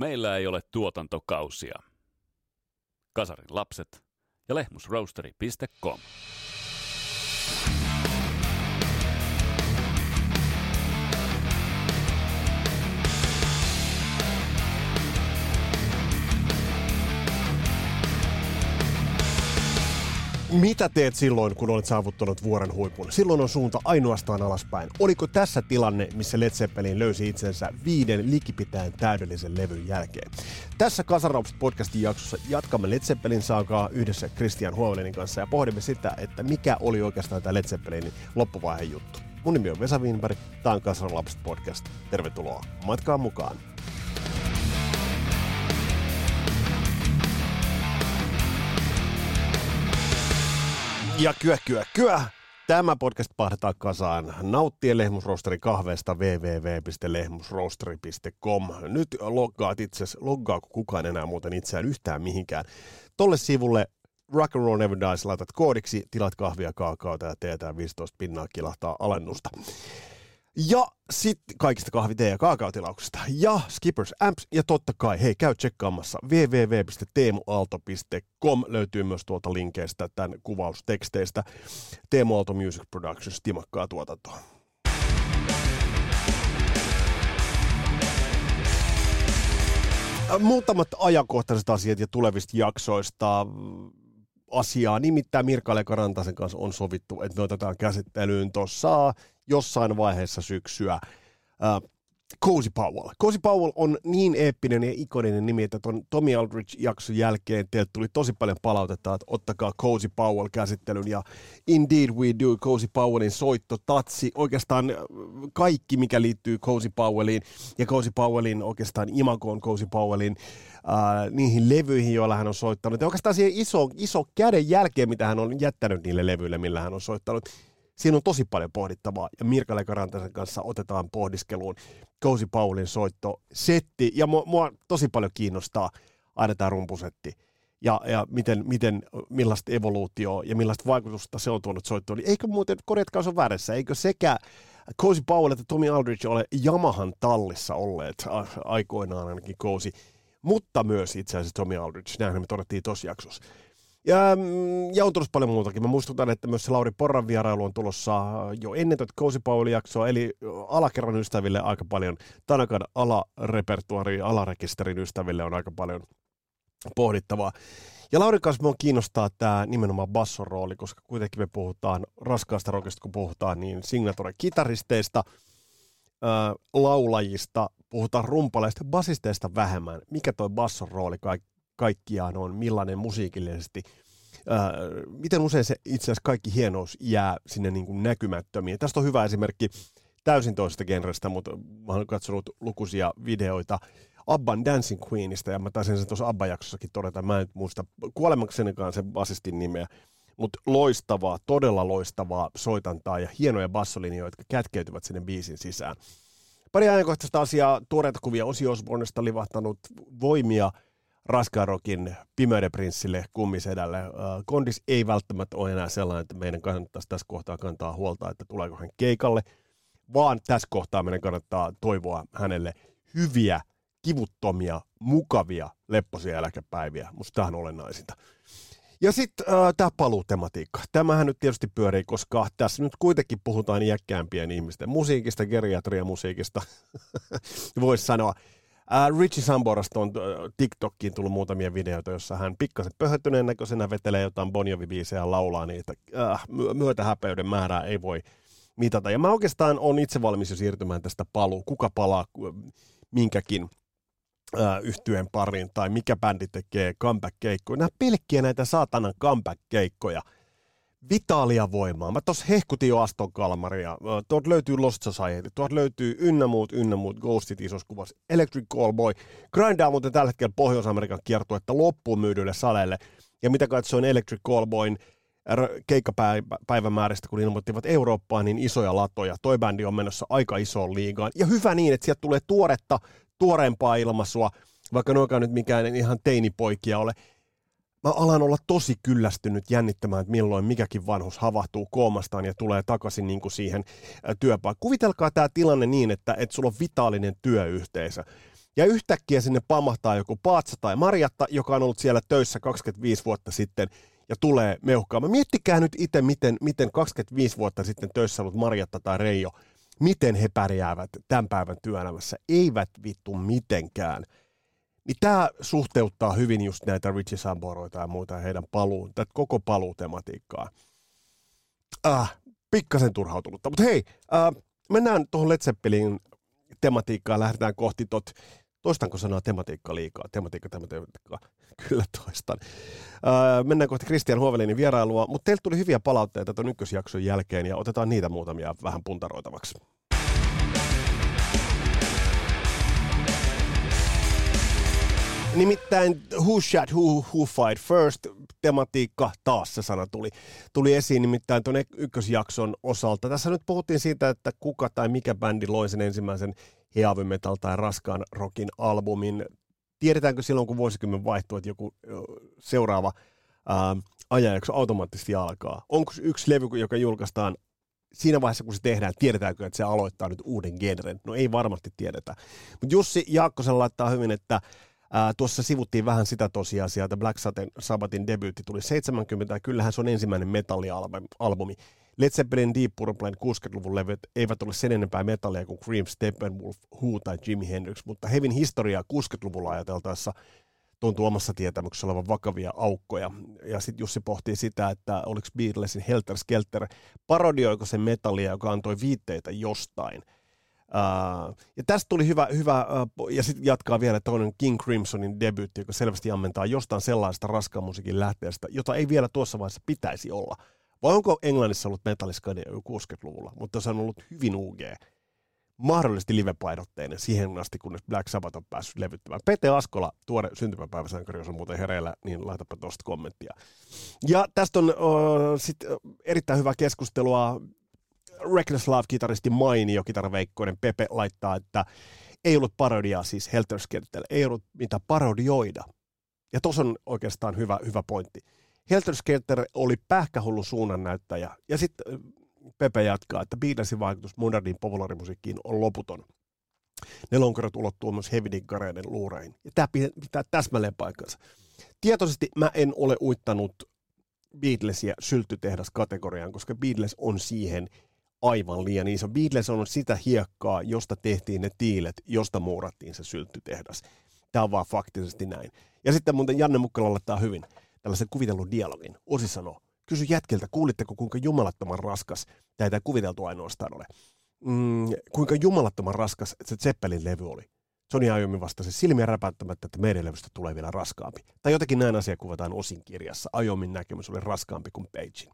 Meillä ei ole tuotantokausia. Kasarin lapset ja lehmusroasteri.com. Mitä teet silloin, kun olet saavuttanut vuoren huipun? Silloin on suunta ainoastaan alaspäin. Oliko tässä tilanne, missä Led Zeppelin löysi itsensä 5 likipitään täydellisen levyn jälkeen? Tässä Kasaraupset-podcastin jaksossa jatkamme Led Zeppelin saagaa yhdessä Christian Huovelinin kanssa ja pohdimme sitä, että mikä oli oikeastaan tämä Led Zeppelinin loppuvaiheen juttu. Mun nimi on Vesa Wienberg, tämä on Kasaraupset-podcast. Tervetuloa matkaan mukaan! Ja kyö. Tämä podcast pahdetaan kasaan nauttien Lehmusroasterin kahveesta www.lehmusroasteri.com. Nyt loggaako kukaan enää muuten itseään yhtään mihinkään. Tolle sivulle Rock and Roll Never Dies laitat koodiksi, tilat kahvia, kaakaota ja teetään 15% kilahtaa alennusta. Ja sitten kaikista kahvitee- ja kaakaotilauksista ja Skippers Amps ja totta kai hei käy tsekkaamassa www.teemuaalto.com löytyy myös tuolta linkeistä tämän kuvausteksteistä. Teemu Aalto Music Productions, timakkaa tuotantoa. Muutamat ajankohtaiset asiat ja tulevista jaksoista. Asiaa nimittäin Mirka Leeka Rantasen kanssa on sovittu, että me otetaan käsittelyyn tuossa jossain vaiheessa syksyä Cozy Powell. Cozy Powell on niin eeppinen ja ikoninen nimi, että ton Tommy Aldridge-jakson jälkeen teiltä tuli tosi paljon palautetta, että ottakaa Cozy Powell käsittelyn ja Indeed We Do, Cozy Powellin soitto, tatsi, oikeastaan kaikki mikä liittyy Cozy Powelliin ja Cozy Powellin oikeastaan imagoon, Cozy Powellin niihin levyihin, joilla hän on soittanut ja oikeastaan siihen iso käden jälkeen, mitä hän on jättänyt niille levyille, millä hän on soittanut. Siinä on tosi paljon pohdittavaa, ja Mirka Leeka Rantasen kanssa otetaan pohdiskeluun Cozy Powellin soitto, setti, ja mua tosi paljon kiinnostaa aina tämä rumpusetti, ja millaista evoluutioa ja millaista vaikutusta se on tuonut soittoon. Niin eikö muuten, korjatkaa se on väärässä, eikö sekä Cozy Powell että Tommy Aldridge ole Yamahan tallissa olleet aikoinaan ainakin Cozy, mutta myös itse asiassa Tommy Aldridge, näinhän me todettiin tossa jaksossa. Ja on tulossa paljon muutakin. Mä muistutan, että myös se Lauri Porran vierailu on tulossa jo ennen tuota Cozy Powell-jaksoa, eli alakerran ystäville aika paljon. Tanakan alarepertuaariin, alarekisterin ystäville on aika paljon pohdittavaa. Ja Laurin kanssa minua kiinnostaa tämä nimenomaan basson rooli, koska kuitenkin me puhutaan raskaasta rockista, kun puhutaan niin signature-kitaristeista, laulajista, puhutaan rumpaleista, basisteista vähemmän. Mikä toi basson rooli kaikkiaan on, millainen musiikillisesti, miten usein se itse asiassa kaikki hienous jää sinne niin kuin näkymättömiin. Tästä on hyvä esimerkki täysin toisesta genrestä, mutta mä oon katsonut lukuisia videoita Abban Dancing Queenista, ja mä taisin sen tuossa Abba-jaksossakin todeta, mä en muista kuolemaksenikaan sen basistin nimeä, mutta loistavaa, todella loistavaa soitantaa ja hienoja bassolinjoja, jotka kätkeytyvät sinne biisin sisään. Pari ajankohtaista asiaa, tuoreita kuvia Ozzy Osbournesta livahtanut voimia, raskaan rokin Pimeyden prinssille, Kummisedälle. Kondis ei välttämättä ole enää sellainen, että meidän kannattaisi tässä kohtaa kantaa huolta, että tuleeko hän keikalle, vaan tässä kohtaa meidän kannattaa toivoa hänelle hyviä, kivuttomia, mukavia, leppoisia eläkepäiviä. Musta tämähän on olennaisinta. Ja sitten tämä paluutematiikka. Tämähän nyt tietysti pyörii, koska tässä nyt kuitenkin puhutaan iäkkäämpien ihmisten musiikista, geriatriamusiikista, voisi sanoa. Richie Samborasta on TikTokkiin tullut muutamia videoita, jossa hän pikkasen pöhöttyneen näköisenä vetelee jotain Bon Jovi-biisejä ja laulaa niitä. Myötähäpeyden määrää ei voi mitata. Ja mä oikeastaan olen itse valmis jo siirtymään tästä paluu. Kuka palaa minkäkin yhtyeen pariin tai mikä bändi tekee comeback-keikkoja. Nämä pelkkiä näitä saatanan comeback-keikkoja. Vitaalia voimaa. Mä tossa hehkutin jo Aston Kalmaria. Tuolta löytyy Lost Society, tuolta löytyy ynnä muut, Ghostit isossa kuvassa, Electric Callboy. Grindaa muuten tällä hetkellä Pohjois-Amerikan kiertuetta loppuun myydyille saleille. Ja mitä katsoin Electric Callboyn keikkapäivämääristä, kun ilmoittivat Eurooppaan, niin isoja latoja. Toi bändi on menossa aika isoon liigaan. Ja hyvä niin, että sieltä tulee tuoreempaa ilmaisua, vaikka noikaan nyt mikään ihan teinipoikia ole. Mä alan olla tosi kyllästynyt jännittämään, että milloin mikäkin vanhus havahtuu koomastaan ja tulee takaisin niin kuin siihen työpaikkaan. Kuvitelkaa tämä tilanne niin, että sulla on vitaalinen työyhteisö. Ja yhtäkkiä sinne pamahtaa joku Paatsa tai Marjatta, joka on ollut siellä töissä 25 vuotta sitten ja tulee meuhkaamaan. Miettikää nyt itse, miten 25 vuotta sitten töissä ollut Marjatta tai Reijo, miten he pärjäävät tämän päivän työelämässä. Eivät vittu mitenkään. Niin tämä suhteuttaa hyvin just näitä Richie Samboroita ja muuta heidän paluun, tätä koko paluutematiikkaa. Pikkasen turhautunutta. Mutta hei, mennään tuohon Led Zeppelin tematiikkaan, lähdetään kohti toistanko sanaa tematiikka liikaa? Tematiikka. Kyllä toistan. Mennään kohti Christian Hovelinin vierailua, mutta teiltä tuli hyviä palautteita tuon ykkösjakson jälkeen ja otetaan niitä muutamia vähän puntaroitavaksi. Nimittäin Who Shot Who Fight First -tematiikka, taas se sana tuli esiin nimittäin tuon ykkösjakson osalta. Tässä nyt puhuttiin siitä, että kuka tai mikä bändi loi sen ensimmäisen heavy metal tai raskaan rockin albumin. Tiedetäänkö silloin, kun vuosikymmen vaihtuu, että joku seuraava ajanjakso automaattisesti alkaa? Onko yksi levy, joka julkaistaan siinä vaiheessa, kun se tehdään, tiedetäänkö, että se aloittaa nyt uuden genren? No ei varmasti tiedetä. Mutta Jussi Jaakkosen laittaa hyvin, että tuossa sivuttiin vähän sitä tosiasiaa, että Black Sabbathin debyytti tuli 70, ja kyllähän se on ensimmäinen metallialbumi. Led Zeppelin, Deep Purplen 60-luvun levyt eivät ole sen enempää metallia kuin Cream, Steppenwolf, Who tai Jimi Hendrix, mutta hevin historiaa 60-luvulla ajateltaessa tuntuu omassa tietämyksessä olevan vakavia aukkoja. Ja sitten Jussi pohtii sitä, että oliko Beatlesin Helter Skelter, parodioiko se metallia, joka antoi viitteitä jostain. Ja tästä tuli hyvä, ja sitten jatkaa vielä toinen King Crimsonin debyytti, joka selvästi ammentaa jostain sellaisesta raskaan musiikin lähteestä, jota ei vielä tuossa vaiheessa pitäisi olla. Vai onko Englannissa ollut metalliskadia jo 60-luvulla, mutta se on ollut hyvin UG, mahdollisesti livepainotteinen siihen asti, kunnes Black Sabbath on päässyt levyttämään. Pete Askola, tuore syntymäpäiväsänkari, jos on muuten hereillä, niin laitapa tuosta kommenttia. Ja tästä on erittäin hyvää keskustelua. Reckless Love-kitaristi Mainio, kitaraveikkoinen Pepe, laittaa, että ei ollut parodiaa, siis Helter Skelter, ei ollut mitä parodioida. Ja tuossa on oikeastaan hyvä pointti. Helter Skelter oli pähkähullu suunnannäyttäjä. Ja sitten Pepe jatkaa, että Beatlesin vaikutus moderniin populaarimusiikkiin on loputon. Ne lonkerot ulottuu myös heavy-diggareiden luureihin. Ja tämä pitää täsmälleen paikkansa. Tietoisesti mä en ole uittanut Beatlesia sylttytehdas-kategoriaan, koska Beatles on siihen aivan liian iso. Beatles on sitä hiekkaa, josta tehtiin ne tiilet, josta muurattiin se sylttytehdas. Tämä on vaan faktisesti näin. Ja sitten muuten Janne Mukkala laittaa hyvin tällaisen kuvitellun dialogin. Osi sanoo, kysy jätkeltä, kuulitteko kuinka jumalattoman raskas, tämä kuviteltu ainoastaan ole, kuinka jumalattoman raskas se Zeppelin levy oli. Sony aiemmin vastasi silmiä räpäyttämättä, että meidän levystä tulee vielä raskaampi. Tai jotenkin näin asia kuvataan Osin kirjassa. Aiemmin näkemys oli raskaampi kuin Pagein.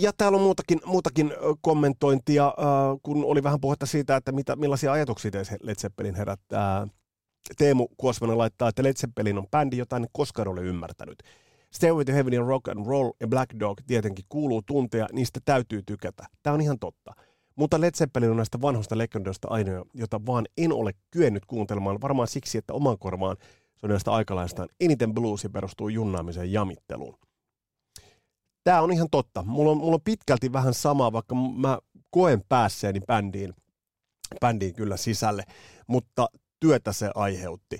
Ja täällä on muutakin kommentointia, kun oli vähän puhetta siitä, että millaisia ajatuksia Led Zeppelin herättää. Teemu Kuosmanen laittaa, että Led Zeppelin on bändi, jota en koskaan ole ymmärtänyt. Stairway to Heaven ja Rock and Roll ja Black Dog tietenkin kuuluu tuntea, niistä täytyy tykätä. Tämä on ihan totta. Mutta Led Zeppelin on näistä vanhoista legendoista ainoa, jota vaan en ole kyennyt kuuntelemaan, varmaan siksi, että oman korvaan se on näistä aikalaistaan eniten bluesi perustuu junnaamiseen ja jamitteluun. Tämä on ihan totta. Mulla on pitkälti vähän samaa, vaikka mä koen päässeeni bändiin kyllä sisälle, mutta työtä se aiheutti.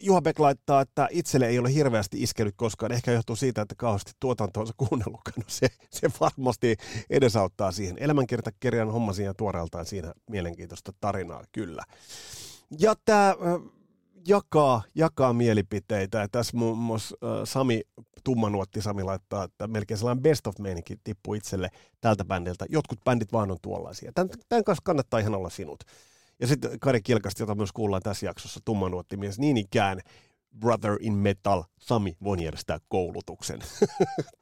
Juha Beck laittaa, että itselle ei ole hirveästi iskenyt koskaan. Ehkä johtuu siitä, että kauheasti tuotantoonsa kuunnellutkaan. No se varmasti edesauttaa siihen. Elämänkertakirjan hommasin ja tuoreeltaan siinä mielenkiintoista tarinaa, kyllä. Ja tämä jakaa mielipiteitä. Ja tässä muun muassa Sami Tummanuotti laittaa, että melkein sellainen best of meininki tippuu itselle tältä bändiltä. Jotkut bändit vaan on tuollaisia. Tämän kanssa kannattaa ihan olla sinut. Ja sitten Kari Kilkasti, jota myös kuullaan tässä jaksossa, tummanuottimies, niin ikään Brother in Metal, Sami, voin järjestää koulutuksen.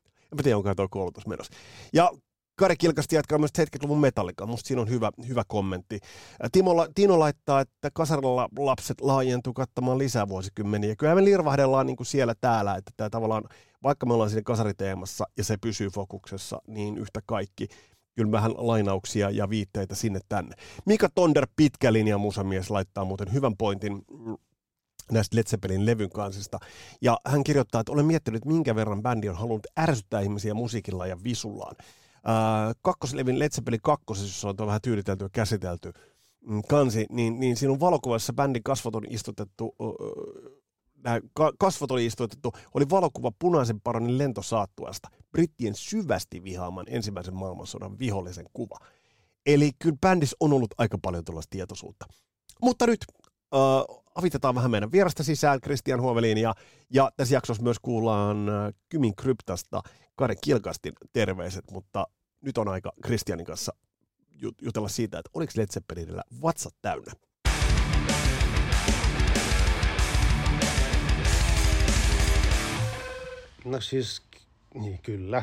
En tiedä, onkaan tuo koulutus menossa. Ja Kari Kilkasti jatkaa myös 70-luvun Metallica. Musta siinä on hyvä kommentti. Tino laittaa, että kasarilla lapset laajentuu kattamaan lisää vuosikymmeniä. Kyllä me lirvahdellaan niin kuin siellä täällä, että tämä tavallaan, vaikka me ollaan siinä kasariteemassa ja se pysyy fokuksessa, niin yhtä kaikki. Kyllä vähän lainauksia ja viitteitä sinne tänne. Mika Tonder, pitkä linja musamies, laittaa muuten hyvän pointin näistä Led Zeppelin levyn kansista. Ja hän kirjoittaa, että olen miettinyt, minkä verran bändi on halunnut ärsyttää ihmisiä musiikilla ja visullaan. Kakkoslevin Led Zeppelin kakkosessa, jossa on vähän tyylitelty ja käsitelty, kansi, niin siinä on valokuvassa bändin kasvot on istutettu, oli valokuva punaisen paronin lentosaattuasta, brittien syvästi vihaaman ensimmäisen maailmansodan vihollisen kuva. Eli kyllä bändissä on ollut aika paljon tuollaista tietoisuutta. Mutta nyt avitetaan vähän meidän vierasta sisään Kristian Huovelin, ja tässä jaksossa myös kuullaan Kymin kryptasta Kari Kilkastin terveiset, mutta nyt on aika Kristianin kanssa jutella siitä, että oliko Led Zeppelinillä vatsat täynnä. No siis, niin kyllä,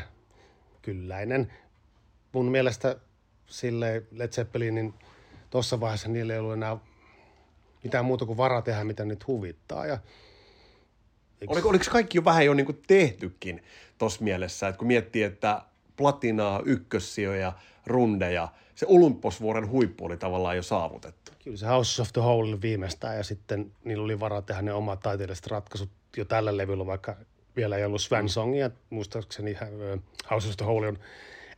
kylläinen. Mun mielestä sille Led Zeppelinin tuossa vaiheessa niillä ei ollut enää mitään muuta kuin varaa tehdä, mitä nyt huvittaa. Ja oliko kaikki jo vähän jo niin tehtykin tuossa mielessä, että kun miettii, että platinaa, ykkössijoja, rundeja, se Olympos-vuoren huippu oli tavallaan jo saavutettu. Kyllä se House of the Hole viimeistään, ja sitten niillä oli varaa tehdä ne omat taiteelliset ratkaisut jo tällä levyllä, vaikka vielä ei ollut Swansongia. Muistaakseni House of the Hole on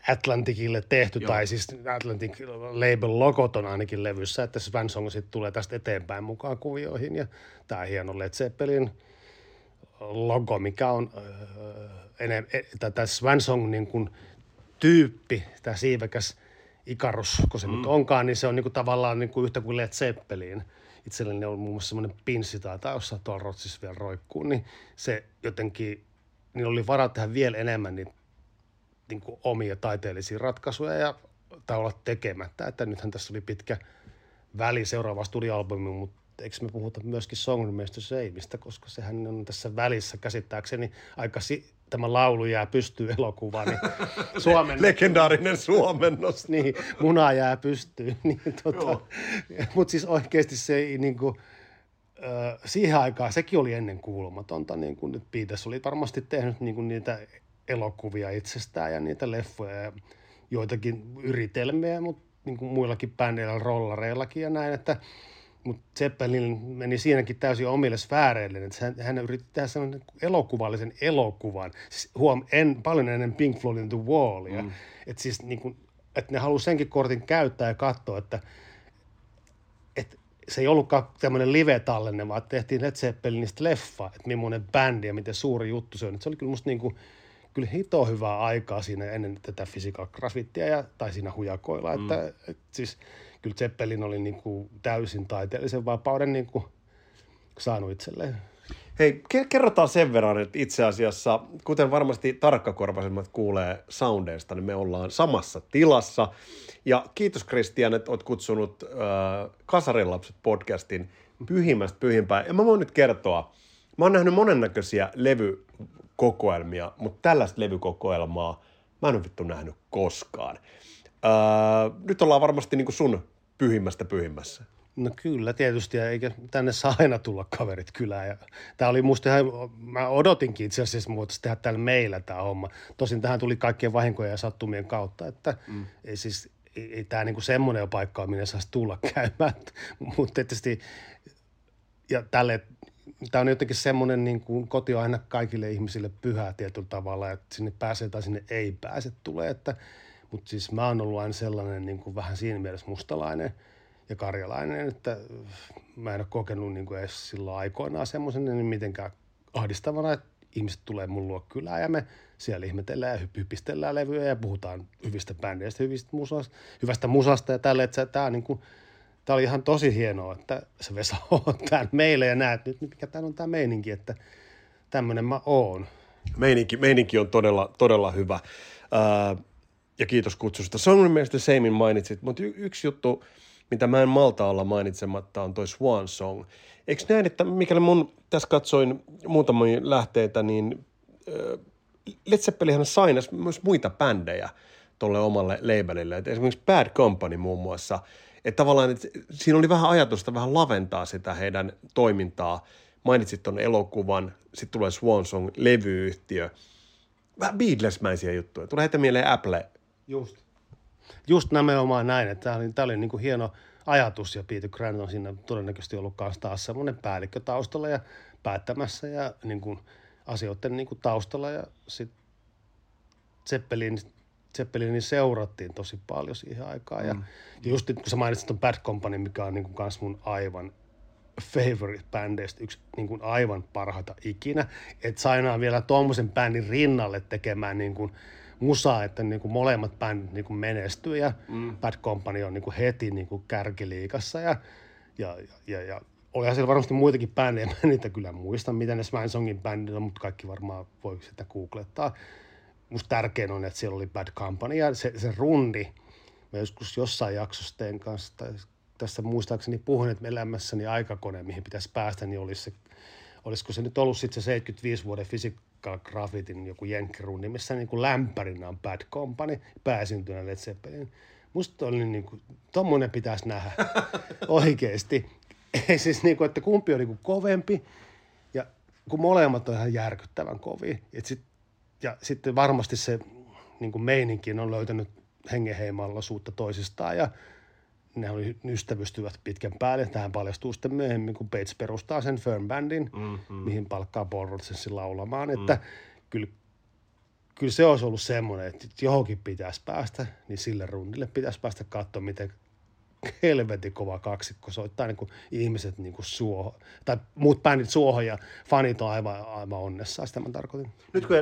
Atlanticille tehty, joo, tai siis Atlantic label logot on ainakin levyssä, että Swansong sitten tulee tästä eteenpäin mukaan kuvioihin, ja tämä hieno Led Zeppelin logo, mikä on tämä Swansong niin kuin tyyppi, tämä siivekäs Ikarus, kun se nyt onkaan, niin se on niin kuin tavallaan niin kuin yhtä kuin Led Zeppelin. Itselleni on muun muassa semmoinen pinssi tai jossa tuolla Rotsissa vielä roikkuu, niin se jotenkin, niillä oli varaa tehdä vielä enemmän niitä niin kuin omia taiteellisia ratkaisuja tai olla tekemättä, että nythän tässä oli pitkä väli seuraava studioalbumi, mutta eikö me puhuta myöskin songmeistysseimistä, koska sehän on tässä välissä käsittääkseni aika tämä laulu jää pystyy elokuva, niin legendaarinen suomennos. Niin, muna jää pystyy. Niin, mutta siis oikeasti se ei niinku, siihen aikaan sekin oli ennen kuulumatonta. Niin kun nyt Beatles oli varmasti tehnyt niin kun niitä elokuvia itsestään ja niitä leffoja ja joitakin yritelmiä, mutta niin kun muillakin bändeillä, rollareillakin ja näin, että mutta Zeppelin meni siinäkin täysin omille sfääreille, että hän yritti tehdä sellainen elokuvallisen elokuvan. Siis paljon ennen Pink Floydin The Wallia. Että siis niinku, et ne halusi senkin kortin käyttää ja katsoa, että se ei ollutkaan tämmöinen live-tallenne, vaan tehtiin Led Zeppelinistä leffa, että millainen bändi ja miten suuri juttu se on. Et se oli kyllä musta niinku, kyllä hito hyvää aikaa siinä ennen tätä physical graffittia tai siinä hujakoilla, että siis kyllä Zeppelin oli niin kuin täysin taiteellisen vapauden niin kuin saanut itselleen. Hei, kerrotaan sen verran, että itse asiassa, kuten varmasti tarkkakorvaisemmat kuulee soundeista, niin me ollaan samassa tilassa. Ja kiitos Kristian, että olet kutsunut Kasarilapset podcastin pyhimmästä pyhimpään. Ja mä voin nyt kertoa, mä oon nähnyt monennäköisiä levykokoelmia, mutta tällaista levykokoelmaa mä en ole vittu nähnyt koskaan. Nyt ollaan varmasti niin kuin sun pyhimmästä pyhimmässä. No kyllä, tietysti, eikä tänne saa aina tulla kaverit kylään. Ja tää oli musta ihan, mä odotinkin itse asiassa, että me voitaisiin tehdä täällä meillä tää homma. Tosin tähän tuli kaikkien vahinkojen ja sattumien kautta, että ei siis, ei tää niinku semmoinen paikka, minne saisi tulla käymään. Mutta tietysti, ja tälle, tää on jotenkin semmoinen niin kuin koti on aina kaikille ihmisille pyhää tietyllä tavalla, että sinne pääsee tai sinne ei pääse tulee, että mutta siis mä oon ollut aina sellainen niin kuin vähän siinä mielessä mustalainen ja karjalainen, että mä en ole kokenut niin kuin edes silloin aikoinaan semmoisen niin mitenkään ahdistavana, että ihmiset tulee mun luo kylään ja me siellä ihmetellään ja hypistellään levyjä ja puhutaan hyvistä bändeistä, hyvästä musasta ja tälleen, että tää on niin kuin, tää oli ihan tosi hienoa, että sä Vesa oot täällä meille ja näet nyt, mikä täällä on tää meininki, että tämmönen mä oon. Meininki on todella, todella hyvä. Ja kiitos kutsusta. Songmaster Seimin mainitsit, mutta yksi juttu, mitä mä en malta olla mainitsematta, on toi Swan Song. Eikö näin, että mikäli mun tässä katsoin muutamia lähteitä, niin Led Zeppelin sainasi myös muita bändejä tuolle omalle labelille. Et esimerkiksi Bad Company muun muassa. Että tavallaan et siinä oli vähän ajatusta vähän laventaa sitä heidän toimintaa. Mainitsit ton elokuvan, sitten tulee Swan Song -levyyhtiö. Vähän Beatles-mäisiä juttuja. Tulee heitä mieleen Apple. Just nimenomaan näin, että tämä oli niin kuin hieno ajatus, ja Peter Grant on siinä todennäköisesti ollut myös taas semmoinen päällikkö taustalla ja päättämässä ja niin kuin asioiden niin kuin taustalla, ja sitten Zeppelin Zeppelinia seurattiin tosi paljon siihen aikaan. Ja just kun sä mainitsit ton Bad Company, mikä on niinku kans mun aivan favorite bändeistä, yksi niinku aivan parhaita ikinä. Että sainaa vielä tommosen bändin rinnalle tekemään niinku musaa, että niinku molemmat bändit niinku menestyy ja Bad Company on niinku heti niinku kärkiliigassa ja olihan siellä varmasti muitakin bändejä, mä niitä kyllä muistan, mitä ne Swansongin bändit on, mutta kaikki varmaan voi sitä googlettaa. Musta tärkein on, että siellä oli Bad Company ja se rundi, mä joskus jossain jaksossa teidän kanssa, tai tässä muistaakseni puhun, että elämässäni aikakone, mihin pitäisi päästä, niin olisiko se nyt ollut sitten se 75 vuoden Physical Graffitin joku jenkkirundi, missä niin kuin lämpärinä on Bad Company, pääsyntynä Led Zeppelin. Musta oli niin kuin, tommonen pitäisi nähdä oikeesti. Ei siis niin kuin, että kumpi on niin kuin kovempi, ja kun molemmat on ihan järkyttävän kovia. Ja sitten varmasti se niin kuin meininkin on löytänyt hengenheimolaisuutta toisistaan, ja ne oli ystävystyvät pitkän päälle. Tähän paljastuu sitten myöhemmin, kun Page perustaa sen Firm-bändin, mihin palkkaa Paul Rodgersin laulamaan. Että kyllä se olisi ollut semmoinen, että johonkin pitäisi päästä, niin sille rundille pitäisi päästä katsoa, miten helvetin kova kaksikko soittaa niin kuin ihmiset niin kuin suohon, tai muut bändit suohon ja fanit on aivan onnessaan, sitä mä tarkoitin.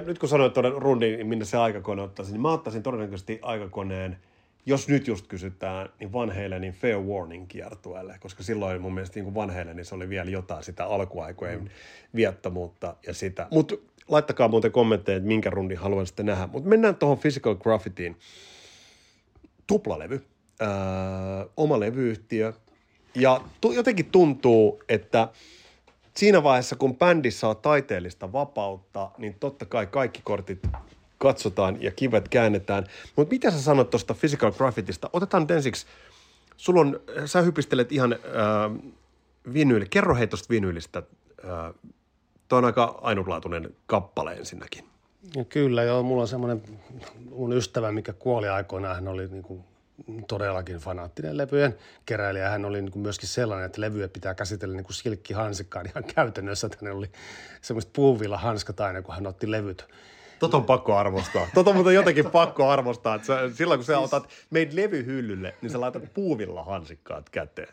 Nyt kun sanoit tuonne rundin, minne se aikakone ottaisin, niin mä ottaisin todennäköisesti aikakoneen, jos nyt just kysytään, niin Van Halenin Fair Warning -kiertueelle, koska silloin mun mielestä niin Van Halenin se oli vielä jotain sitä alkuaikojen viattomuutta ja sitä. Mutta laittakaa muuten kommentteja, että minkä rundin haluan sitten nähdä. Mutta mennään tuohon Physical Graffitiin. Tuplalevy. Oma levyyhtiö. Ja jotenkin tuntuu, että siinä vaiheessa, kun bändi saa taiteellista vapautta, niin totta kai kaikki kortit katsotaan ja kivet käännetään. Mutta mitä sä sanot tuosta Physical Graffitista? Otetaan nyt ensiksi. Sä hypistelet ihan vinyyli. Kerro hei tuosta vinyylistä. Tuo on aika ainutlaatuinen kappale ensinnäkin. Ja kyllä joo, mulla on semmoinen mun ystävä, mikä kuoli aikoinaan, hän oli niinku todellakin fanaattinen levyjen keräilijä. Hän oli niinku myöskin sellainen, että levyjä pitää käsitellä niinku silkkihansikkaan ihan käytännössä. Että hänellä oli semmoiset puuvillahanskat aina, kun hän otti levyt. Totta on pakko arvostaa. Totta on muuten jotenkin pakko arvostaa. Että silloin kun sä otat meidän levyhyllylle, niin sä laitat puuvillahansikkaat käteen.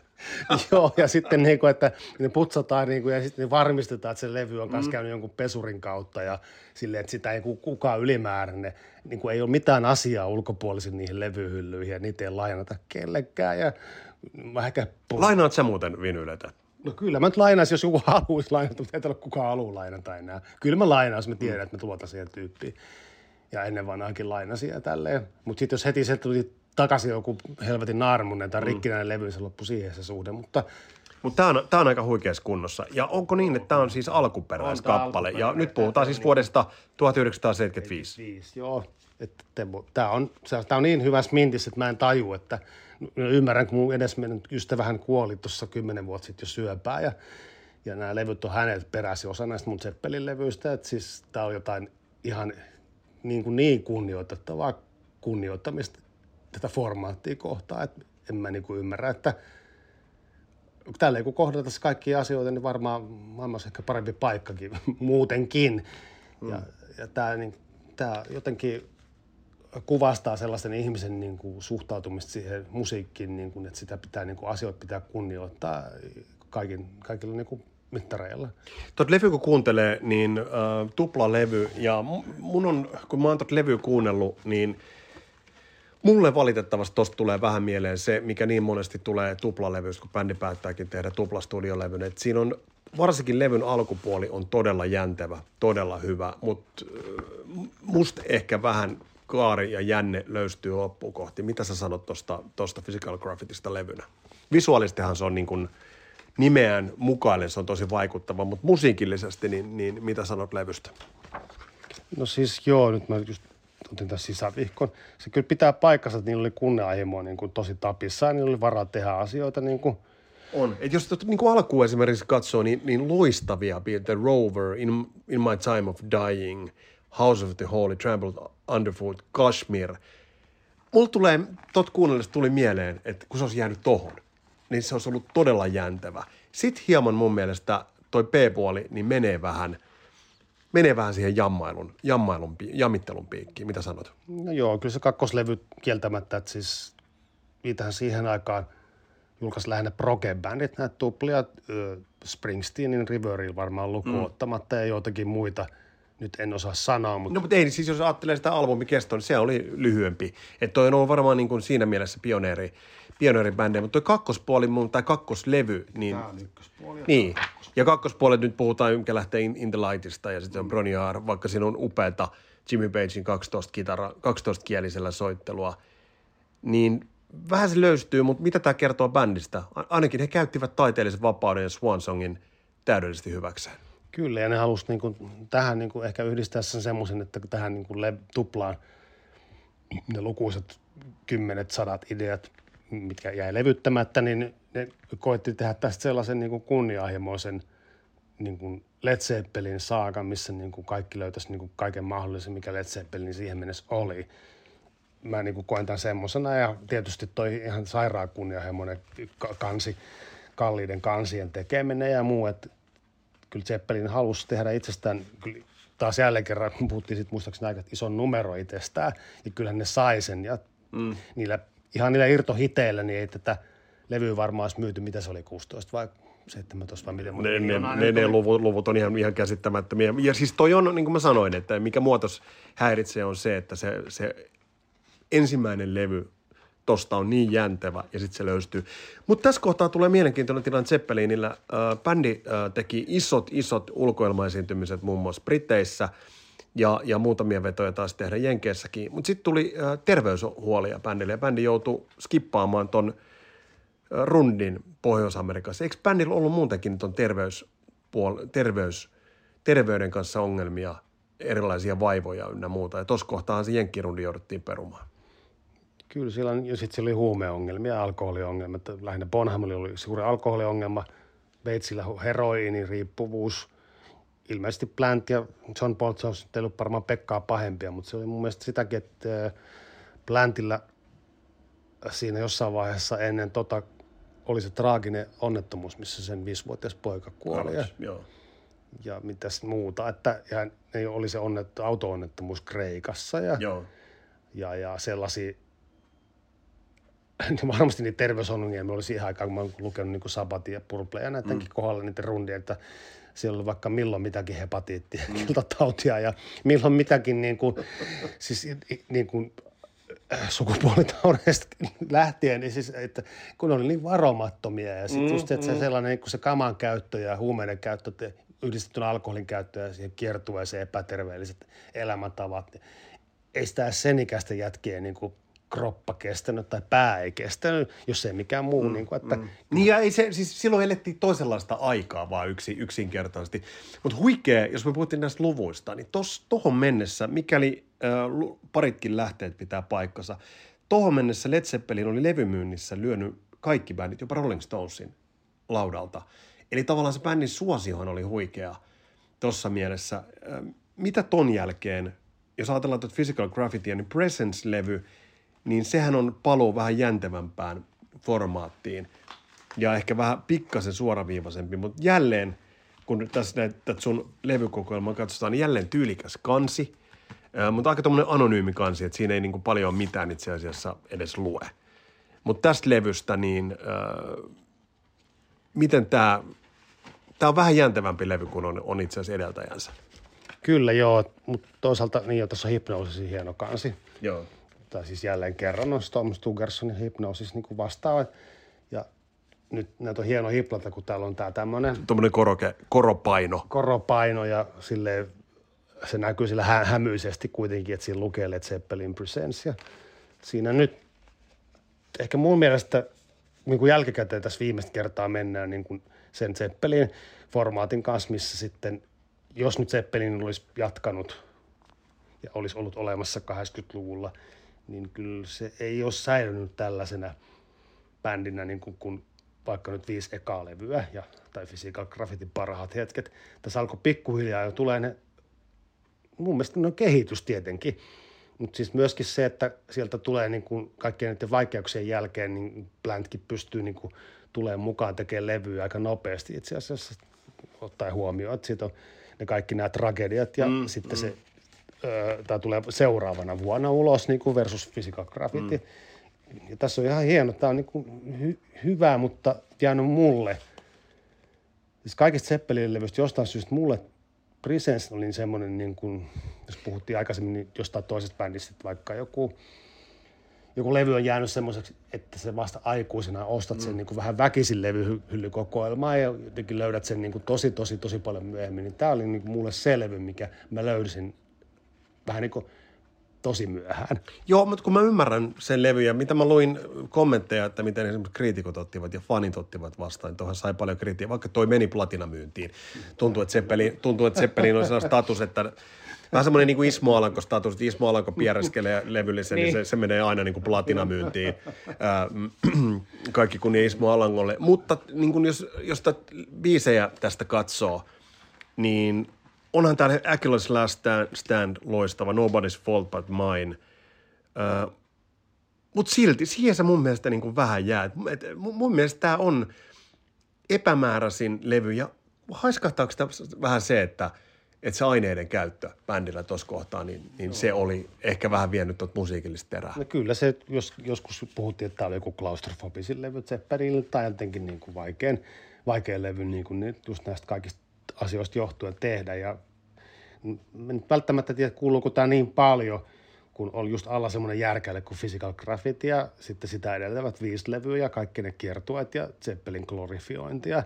Joo, ja sitten niinku, että ne putsataan niinku, ja sitten varmistetaan, että se levy on kanssa käynyt jonkun pesurin kautta ja silleen, että sitä ei kukaan ylimääräinen. Niinku ei ole mitään asiaa ulkopuolisen niihin levyhyllyihin ja niitä ei lainata kellekään. Ja Lainaat sä muuten vinyyleitä? No kyllä, mä nyt lainaisin, jos joku haluaisi lainata, mutta ei ole kukaan halua lainata enää. Kyllä mä lainaan, jos mä tiedän, että mä tuotan siihen tyyppiin. Ja ennen vanhaakin lainasin ja tälleen. Mutta sitten jos heti se tuli takaisin joku helvetin naarmunen tai rikkinäinen levy, se loppui siihen se suhde. Mutta tää on aika huikeassa kunnossa. Ja onko niin, että tää on siis alkuperäiskappale? Ja nyt puhutaan siis vuodesta 1975. 75, joo. Tää on niin hyvässä mintissä, että mä en taju, että ymmärrän, kun mun edes mennyt ystävähän kuoli tuossa 10 vuotta sitten jo syöpää, ja nämä levyt on häneltä peräisin osa näistä mun Zeppelin levyistä, että siis tää on jotain ihan niin kunnioitettavaa kunnioittamista tätä formaattia kohtaan, että en mä niinku ymmärrä, että tällä kun kohdataan kaikkia asioita, niin varmaan maailmassa ehkä parempi paikkakin muutenkin, ja tää jotenkin kuvastaa sellaisen ihmisen niin kuin suhtautumista siihen musiikkiin, niin kuin, että sitä pitää, niin kuin, asioita pitää kunnioittaa kaikilla niin kuin mittareilla. Tuota levy kun kuuntelee, niin tuplalevy, ja kun mä oon tuota levyä kuunnellut, niin mulle valitettavasti tosta tulee vähän mieleen se, mikä niin monesti tulee tuplalevystä, kun bändi päättääkin tehdä tuplastudiolevyn, että siinä on varsinkin levyn alkupuoli on todella jäntevä, todella hyvä, mutta musta ehkä vähän kaari ja jänne löystyy loppuun kohti. Mitä sä sanot tuosta Physical Graffitista levynä? Visuaalistihan se on niin kuin nimeään mukainen, se on tosi vaikuttava, mutta musiikillisesti, niin mitä sanot levystä? No siis joo, nyt mä just otin tässä sisävihkon. Se kyllä pitää paikkansa, että niillä oli kunnianhimoa niin kuin tosi tapissaan, niillä oli varaa tehdä asioita niin kuin on. Et jos niin kuin alkuun esimerkiksi katsoo, niin loistavia, The Rover, in My Time of Dying, House of the Holy, Trampled Underfoot, Kashmir. Mulla tulee, tot kuunnellessa tuli mieleen, että kun se olisi jäänyt tohon, niin se olisi ollut todella jäntävä. Sitten hieman mun mielestä toi P-puoli, niin menee vähän menee vähän siihen jammittelun piikkiin. Mitä sanot? No joo, kyllä se kakkoslevy kieltämättä, että siis niitähän siihen aikaan julkaisi lähinnä proge-bändit, näitä tuplia, Springsteenin Riveril varmaan lukuottamatta ja joitakin muita. Nyt en osaa sanoa, mutta... No, mutta ei, siis jos ajattelee sitä albumikestoa, niin se oli lyhyempi. Että toi on ollut varmaan niin kuin siinä mielessä pioneeribändejä, mutta toi kakkospuoli, tai kakkoslevy, niin... Tää on ykköspuoli. Niin, ja kakkospuolet nyt puhutaan, mikä lähtee In the Lightista, ja sitten on Broniar, vaikka siinä on upeata Jimmy Pagein 12-kielisellä soittelua, niin... Vähän se löystyy, mutta mitä tämä kertoo bändistä? Ainakin he käyttivät taiteellisen vapauden ja Swansongin täydellisesti hyväkseen. Kyllä, ja ne halusivat tähän ehkä yhdistää sen semmoisen, että tähän tuplaan ne lukuiset 10, 100 ideat, mitkä jäi levyttämättä, niin ne koetti tehdä tästä sellaisen kunnianhimoisen Led Zeppelin saakan, missä kaikki löytäisi kaiken mahdollisen, mikä Led Zeppelin siihen mennessä oli. Mä koen tämän semmosena ja tietysti toi ihan sairaan kunnianhimoinen kalliiden kansien tekeminen ja muu, että kyllä Zeppelin halusi tehdä itsestään, taas jälleen kerran puhuttiin sitten muistaakseni aika ison numero itsestään ja kyllähän ne sai sen ja niillä irtohiteillä niin ei tätä levyä varmaan olisi myyty, mitä se oli, 16 vai 17 vai miten? Ne luvut on ihan käsittämättömiä ja siis toi on, niin kuin mä sanoin, että mikä muotos häiritsee on se, että se ensimmäinen levy tosta on niin jäntevä ja sitten se löystyy. Mutta tässä kohtaa tulee mielenkiintoinen tilanne Zeppelinillä. Bändi teki isot ulkoilmaesiintymiset muun muassa Briteissä ja muutamia vetoja taas tehdä Jenkeissäkin. Mutta sitten tuli terveyshuolia bändille ja bändi joutui skippaamaan ton rundin Pohjois-Amerikassa. Eikö bändillä ollut muutenkin ton terveyden kanssa ongelmia, erilaisia vaivoja ynnä muuta. Ja tuossa kohtaahan se jenkkirundi jouduttiin perumaan. Kyllä, silloin, ja sitten siellä oli huumeongelmia ja alkoholiongelmia. Lähinnä Bonhamilla oli suuri alkoholiongelma, Batesillä heroiiniriippuvuus. Ilmeisesti Plant ja John Paul Jones ei ollut varmaan Pekkaa pahempia, mutta se oli mun mielestä sitäkin, että Plantilla siinä jossain vaiheessa ennen oli se traaginen onnettomuus, missä sen 5-vuotias poika kuoli. Joo. Ja mitäs muuta, että ne oli se auto-onnettomuus Kreikassa ja sellaisia, niin varmasti niitä terveysongelmia me oli siihen aikaan, kun mä oon lukenut niin Sabatin ja Purple ja näidenkin kohdalla niitä rundia, että siellä oli vaikka milloin mitäkin hepatiittia, kiltatautia ja milloin mitäkin sukupuolitaudeista lähtien, niin siis, että kun oli niin varomattomia ja sitten just että se sellainen, niin kun se kaman käyttö ja huumeiden käyttö yhdistettynä alkoholin käyttöön ja siihen kiertueeseen epäterveelliset elämäntavat. Ei sitä sen ikäisten jätkien kroppa kestänyt tai pää ei kestänyt, jos ei mikään muu. Niin ja ei se, siis silloin elettiin toisenlaista aikaa vaan yksinkertaisesti. Mutta huikea, jos me puhuttiin näistä luvuista, niin tohon mennessä, mikäli paritkin lähteet pitää paikkansa, tohon mennessä Led Zeppelin oli levymyynnissä lyönyt kaikki bändit, jopa Rolling Stonesin laudalta. Eli tavallaan se bändin suosiohan oli huikea tuossa mielessä. Mitä ton jälkeen, jos ajatellaan tuota Physical Graffitia, niin Presence-levy, niin sehän on paluu vähän jäntevämpään formaattiin ja ehkä vähän pikkasen suoraviivaisempi, mutta jälleen, kun tässä näitä sun levykokoelmaa katsotaan, niin jälleen tyylikäs kansi, mutta aika tommoinen anonyymi kansi, että siinä ei niinku paljon mitään itse asiassa edes lue. Mutta tästä levystä niin... Miten tämä on vähän jäntevämpi levy kuin on itse asiassa edeltäjänsä? Kyllä joo, mutta toisaalta niin jo tuossa Hypnosisi hieno kansi. Joo. Tai siis jälleen kerran on Tom Stuggersonin Hypnosis niin vastaava. Ja nyt näitä on hieno hiplata, kun täällä on tämä tämmöinen... Tuommoinen koropaino. Koropaino ja silleen, se näkyy sillä hämyisesti kuitenkin, että siinä lukee Led Zeppelin Presence. Siinä nyt ehkä mun mielestä... Niin kuin jälkikäteen tässä viimeistä kertaa mennään niin kuin sen Zeppelin formaatin kanssa, missä sitten, jos nyt Zeppelin olisi jatkanut ja olisi ollut olemassa 80-luvulla, niin kyllä se ei ole säilynyt tällaisena bändinä, niin kuin vaikka nyt 5 ekaa levyä tai Physical Graffitin parhaat hetket. Tässä alkoi pikkuhiljaa jo tulee ne, mun mielestä ne on kehitys tietenkin. Mutta siis myöskin se, että sieltä tulee niin kuin kaikkien niiden vaikeuksien jälkeen, niin Plantkin pystyy niin kuin tulemaan mukaan tekemään levyä aika nopeasti itse asiassa, ottaen huomioon, että siitä on ne kaikki nämä tragediat ja sitten se, tämä tulee seuraavana vuonna ulos niin kuin versus Physical Graffiti. Ja tässä on ihan hieno, tämä on niin kuin hyvä, mutta jäänyt mulle. Siis kaikista Zeppelin levyistä jostain syystä mulle Presence oli semmoinen, niin kuin, jos puhuttiin aikaisemmin niin jostain toisesta bändistä, vaikka joku levy on jäänyt semmoiseksi, että se vasta aikuisena ostat sen niin kuin vähän väkisin levyhyllykokoelmaa ja jotenkin löydät sen niin kuin tosi paljon myöhemmin. Niin tämä oli niin kuin mulle se levy, mikä mä löysin vähän niin kuin tosi myöhään. Joo, mutta kun mä ymmärrän sen levyjä, mitä mä luin kommentteja, että miten esimerkiksi kriitikot ottivat ja fanit ottivat vastaan. Tuohan sai paljon kritiikkiä, vaikka toi meni platinamyyntiin. Tuntuu, että Zeppelin oli sellainen status, että vähän semmoinen niin kuin Ismo Alanko status, että Ismo Alanko pieräskelee levyllisen, niin se menee aina niin kuin platinamyyntiin. Kaikki kunnia Ismo Alangolle. Mutta niin kuin jos biisejä tästä katsoo, niin onhan täällä Achilles Last Stand loistava, Nobody's Fault But Mine. Mutta silti, siihen se mun mielestä niin kuin vähän jää. Mun mielestä tämä on epämääräisin levy ja haiskahtaako sitä vähän se, että se aineiden käyttö bändillä tuossa kohtaa, niin se oli ehkä vähän vienyt tuota musiikillista terää. No kyllä se, joskus puhuttiin, että tämä oli joku klaustrofobisin levy Zeppelin tai jotenkin niin kuin vaikean levy, niin kuin just näistä kaikista asioista johtuen tehdä. Ja en välttämättä tiedä, kuuluuko tämä niin paljon, kun on just alla semmoinen järkäile kuin Physical Graffiti ja sitten sitä edeltävät 5 levyä ja kaikki ne kiertueet ja Zeppelin glorifiointi ja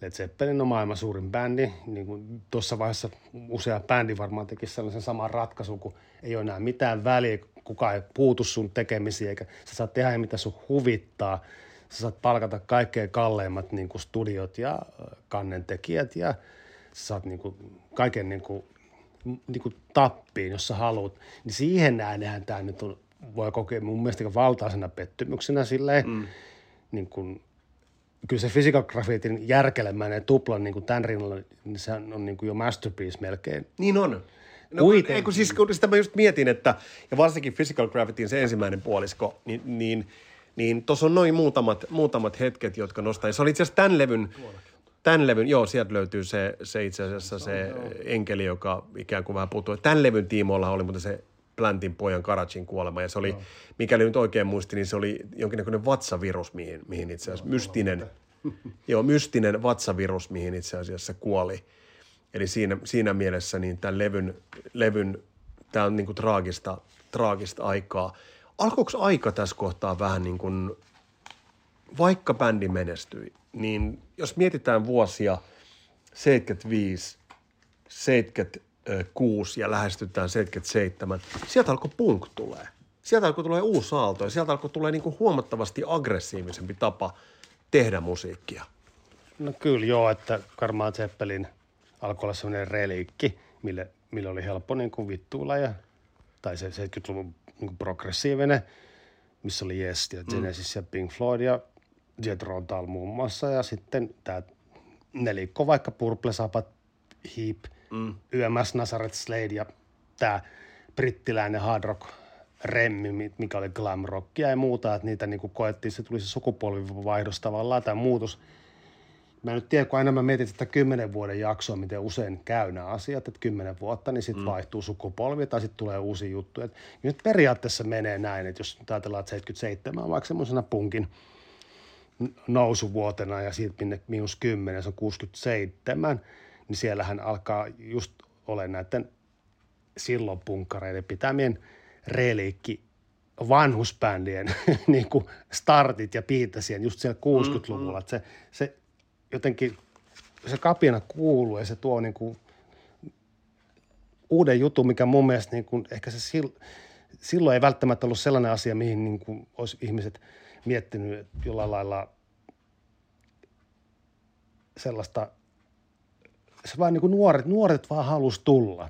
Led Zeppelin on maailman suurin bändi. Niin kuin tuossa vaiheessa usea bändi varmaan teki sellaisen saman ratkaisun, kun ei ole enää mitään väliä, kukaan ei puutu sun tekemisiin eikä sä saat tehdä mitä sun huvittaa. Sä saat palkata kaikkein kalleimmat niin kuin studiot ja kannentekijät ja sä saat niin kuin kaiken niin kuin tappiin, jos sä haluat. Niin siihen ääneenhän tämä nyt on, voi kokea mun mielestä valtaisena pettymyksenä silleen. Niin kuin, kyllä se Physical Graffitin järkelemäinen tuplan niin kuin tämän rinnalla, niin sehän on niin kuin jo masterpiece melkein. Niin on. No, kun sitä mä just mietin, että ja varsinkin Physical Graffitin se ensimmäinen puolisko, niin tuossa on noin muutamat hetket, jotka nostaa. Se oli itse asiassa tämän levyn, joo, sieltä löytyy se itse asiassa se enkeli, joka ikään kuin vähän puuttuu. Tämän levyn tiimoilla oli muuten se Plantin pojan Karacin kuolema, ja se oli, mikäli nyt oikein muistin, niin se oli jonkinnäköinen vatsavirus, mihin itse asiassa mystinen vatsavirus, mihin itse asiassa kuoli. Eli siinä mielessä niin tämän levyn, tämä on niin kuin traagista aikaa. Alkoiko aika tässä kohtaa vähän niin kuin, vaikka bändi menestyi, niin jos mietitään vuosia 75, 76 ja lähestytään 77, sieltä alkoi punk tulee. Sieltä alkoi tulee uusi aalto ja sieltä alkoi tulee niin kuin huomattavasti aggressiivisempi tapa tehdä musiikkia. No kyllä joo, että varmaan Zeppelin alkoi olla sellainen reliikki, mille oli helppo niin kuin vittuilla ja, tai se 70-luvun niin progressiivinen, missä oli Yes ja Genesis ja Pink Floyd ja Jethro Tull muun muassa. Ja sitten tämä nelikko vaikka Purple, Sabbath, Heap, YMS, Nazareth, Slade ja tämä brittiläinen hard rock remmi, mikä oli glam rockia ja muuta. Että niitä niin koettiin, se tuli se sukupolvivaihdos tavallaan, tämä muutos. Mä en nyt tiedä, kun aina mä mietin tätä 10 vuoden jaksoa, miten usein käy nämä asiat, että 10 vuotta, niin sitten vaihtuu sukupolvi tai sitten tulee uusi juttu. Et nyt periaatteessa menee näin, että jos ajatellaan, että 77 on vaikka semmoisena punkin nousuvuotena ja siitä minne -10, se on 67, niin siellähän alkaa just ole näiden silloin punkkareiden pitämien reliikki vanhusbändien niin kuin startit ja piitasien just siellä 60-luvulla, että se jotenkin se kapina kuuluu ja se tuo niinku uuden jutun, mikä mun mielestä niinku, ehkä se silloin ei välttämättä ollut sellainen asia, mihin niinku olisi ihmiset miettinyt jollain lailla sellaista, se vaan niinku nuoret vaan halusi tulla